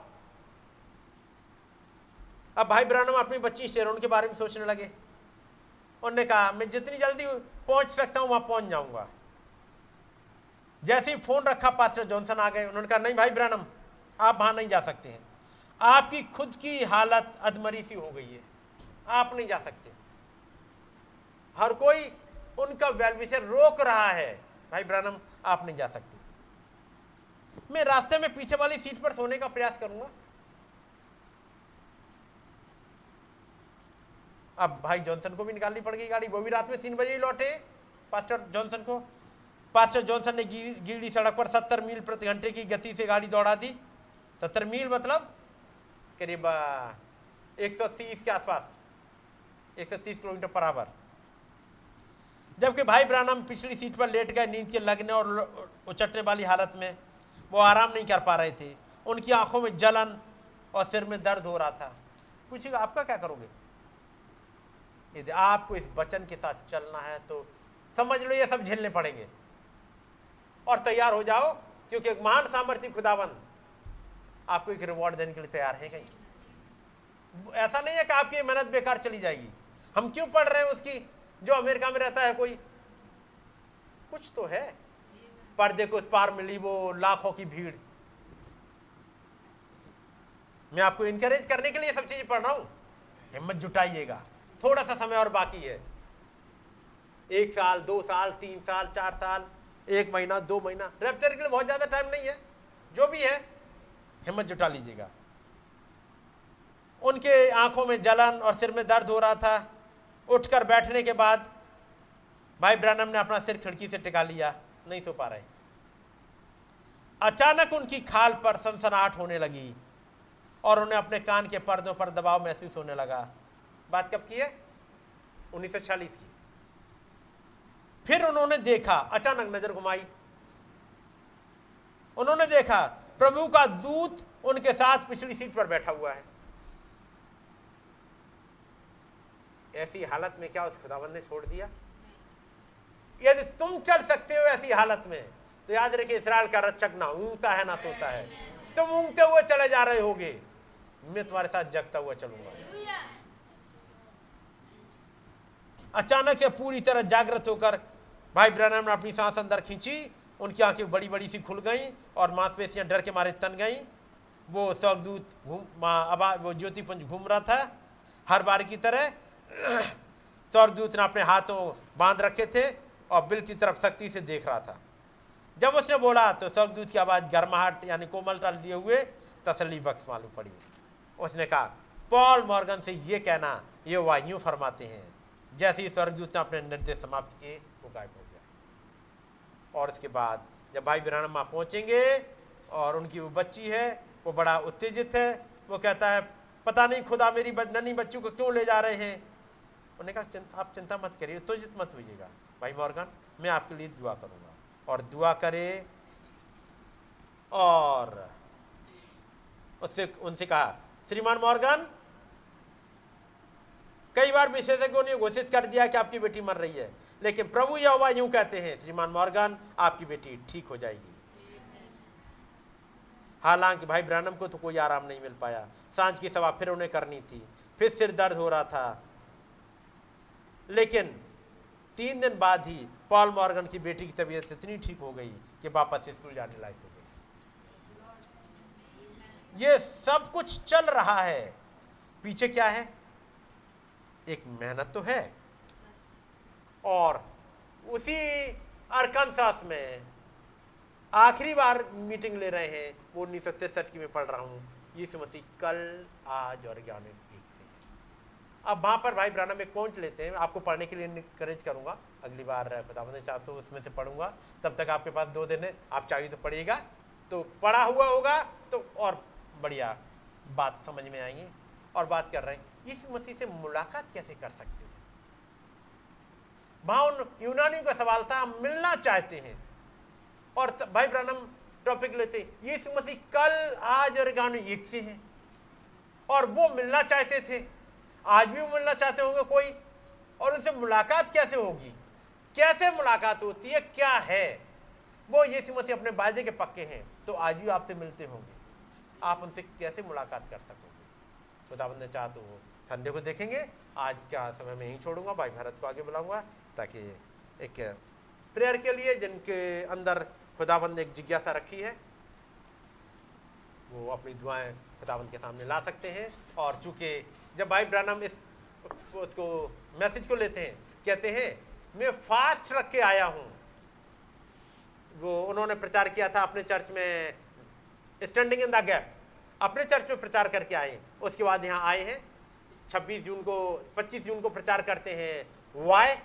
अब भाई ब्रैनम अपनी बच्ची शेरोन के बारे में सोचने लगे। उन्होंने कहा मैं जितनी जल्दी पहुंच सकता हूं वहां पहुंच जाऊंगा। जैसे ही फोन रखा पास्टर जॉनसन आ गए, उन्होंने कहा नहीं भाई ब्रैनम आप वहां नहीं जा सकते हैं, आपकी खुद की हालत अधमरी सी हो गई है, आप नहीं जा सकते। हर कोई उनका वेलविशर रोक रहा है, भाई ब्रैनम आप नहीं जा सकते। मैं रास्ते में पीछे वाली सीट पर सोने का प्रयास करूंगा। अब भाई जॉनसन को भी निकालनी पड़ गई गाड़ी, वो भी रात में तीन बजे ही लौटे पास्टर जॉनसन को। पास्टर जॉनसन ने गीली सड़क पर सत्तर मील प्रति घंटे की गति से गाड़ी दौड़ा दी। सत्तर मील मतलब करीब एक सौ तीस के आसपास, एक सौ तीस किलोमीटर पर आवर। जबकि भाई ब्रैनम पिछली सीट पर लेट गए, नींद के लगने और उचटने वाली हालत में। वो आराम नहीं कर पा रहे थे, उनकी आंखों में जलन और सिर में दर्द हो रहा था। पूछिएगा आपका क्या करोगे? यदि आपको इस वचन के साथ चलना है तो समझ लो ये सब झेलने पड़ेंगे और तैयार हो जाओ, क्योंकि एक महान सामर्थ्य खुदावंद आपको एक रिवॉर्ड देने के लिए तैयार है। कहीं ऐसा नहीं है कि आपकी मेहनत बेकार चली जाएगी। हम क्यों पढ़ रहे हैं उसकी? जो अमेरिका में रहता है कोई, कुछ तो है। पर्दे को उस पार मिली वो लाखों की भीड़। मैं आपको इनकरेज करने के लिए सब चीजें पढ़ रहा हूं, हिम्मत जुटाइएगा। थोड़ा सा समय और बाकी है, एक साल, दो साल, तीन साल, चार साल, एक महीना, दो महीना। रैप्चर के लिए बहुत ज्यादा टाइम नहीं है। जो भी है हिम्मत जुटा लीजिएगा। उनके आंखों में जलन और सिर में दर्द हो रहा था। उठकर बैठने के बाद भाई ब्रैनम ने अपना सिर खिड़की से टिका लिया, नहीं सो पा रहे। अचानक उनकी खाल पर सनसनाहट होने लगी और उन्हें अपने कान के पर्दों पर दबाव महसूस होने लगा। बात कब की है? उन्नीस सौ छियालीस की। फिर उन्होंने देखा, अचानक नजर घुमाई, उन्होंने देखा प्रभु का दूत उनके साथ पिछली सीट पर बैठा हुआ है। ऐसी हालत में क्या उस खुदावंद ने छोड़ दिया? यदि तुम चल सकते हो ऐसी हालत में तो याद रखिए इसराइल का रक्षक ना ऊँगता है ना सोता है। तुम ऊँगते हुए चले जा रहे होगे, मैं तुम्हारे साथ जगता हुआ चलूंगा। अचानक से पूरी तरह जागृत होकर भाई ब्रैनम ने अपनी सांस अंदर खींची। उनकी आंखें बड़ी बड़ी सी खुल गईं और मांसपेशियां डर के मारे तन गईं। वो स्वर्गदूत घूम अब वो ज्योतिपुंज घूम रहा था। हर बार की तरह स्वर्गदूत ने अपने हाथों बांध रखे थे और बिल की तरफ सख्ती से देख रहा था। जब उसने बोला तो स्वर्गदूत की आवाज़ गर्माहट यानी कोमलता लिए हुए तसल्ली बख्श मालूम पड़ी। उसने कहा, पॉल मॉर्गन से ये कहना, ये वाह यूँ फरमाते हैं। जैसे ही स्वर्गदूत ने अपने निर्देश समाप्त किए वो गायब हो गया। और उसके बाद जब भाई ब्रैनम वहाँ पहुँचेंगे और उनकी वो बच्ची है, वो बड़ा उत्तेजित है। वो कहता है, पता नहीं खुदा मेरी नन्ही बच्ची को क्यों ले जा रहे हैं। उन्होंने कहा, आप चिंता मत करिए, उत्तेजित मत होइएगा भाई मॉर्गन, मैं आपके लिए दुआ करूँगा। और दुआ करे और उससे उनसे कहा, श्रीमान मॉर्गन, कई बार विशेषज्ञों ने घोषित कर दिया कि आपकी बेटी मर रही है, लेकिन प्रभु यहोवा यूं कहते हैं, श्रीमान मॉर्गन, आपकी बेटी ठीक हो जाएगी। हालांकि भाई ब्रैनम को तो कोई आराम नहीं मिल पाया। सांझ की सभा फिर उन्हें करनी थी, फिर सिर दर्द हो रहा था। लेकिन तीन दिन बाद ही पॉल मॉर्गन की बेटी की तबीयत इतनी ठीक हो गई कि वापस स्कूल जाने लायक हो गई। ये सब कुछ चल रहा है, पीछे क्या है? एक मेहनत तो है। और उसी अर्कांसास में आखिरी बार मीटिंग ले रहे हैं, वो उन्नीस सौ तिरसठ की मैं पढ़ रहा हूँ, यीशु मसीह कल, आज और ज्ञान एक से। अब वहाँ पर भाई ब्रैनम एक पॉइंट लेते हैं, आपको पढ़ने के लिए इनकरेज करूँगा। अगली बार बताना चाहता तो उसमें से पढ़ूंगा, तब तक आपके पास दो दिन है, आप चाहिए तो पढ़िएगा। तो पढ़ा हुआ होगा तो और बढ़िया बात समझ में आएंगी। और बात कर रहे हैं इस मसीह से मुलाकात कैसे कर सकते हैं। वहाँ उन यूनानियों का सवाल था, हम मिलना चाहते हैं। और भाई ब्रैनम टॉपिक लेते हैं, यीशु मसीह कल, आज और ज्ञान एक से है। और वो मिलना चाहते थे, आज भी मिलना चाहते होंगे कोई। और उनसे मुलाकात कैसे होगी, कैसे मुलाकात होती है, क्या है वो? यीशु मसीह अपने वायदे के पक्के हैं, तो आज भी आपसे मिलते होंगे। आप उनसे कैसे मुलाकात कर सकोगे? खुदाबंद ने चाहा तो संडे को देखेंगे। आज का समय मैं यहीं छोड़ूंगा, भाई भारत को आगे बुलाऊंगा ताकि एक प्रेयर के लिए जिनके अंदर खुदाबंद ने एक जिज्ञासा रखी है वो अपनी दुआएं खुदाबंद के सामने ला सकते हैं। और चूँकि जब भाई ब्रैनम इस उसको मैसेज को लेते हैं, कहते हैं मैं फास्ट रख के आया हूँ। वो उन्होंने प्रचार किया था अपने चर्च में, स्टैंडिंग इन द गैप, अपने चर्च में प्रचार करके आए। उसके बाद यहाँ आए हैं छब्बीस जून को पच्चीस जून को प्रचार करते हैं। वाई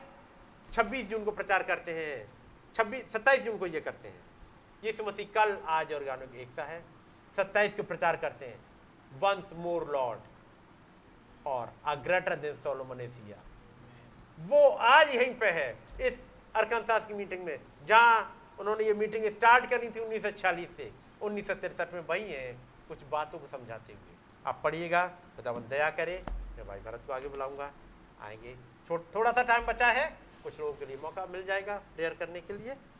छब्बीस जून को प्रचार करते हैं, छब्बीस सत्ताईस जून को ये करते हैं। यीशु मसीह कल आज और गानों एक सा है। सत्ताईस को प्रचार करते हैं वंस मोर लॉर्ड और a greater than Solomon is here. वो आज यहीं पे है इस अर्कांसास की मीटिंग में, जहां उन्होंने ये मीटिंग स्टार्ट करनी थी उन्नीस सौ छियालीस से। उन्नीस सौ तिरसठ में वही है कुछ बातों को समझाते हुए। आप पढ़िएगा, खुदावंद दया करे। मैं भाई भरत को आगे बुलाऊंगा, आएंगे। थोड़ा सा टाइम बचा है, कुछ लोगों के लिए मौका मिल जाएगा प्रेयर करने के लिए।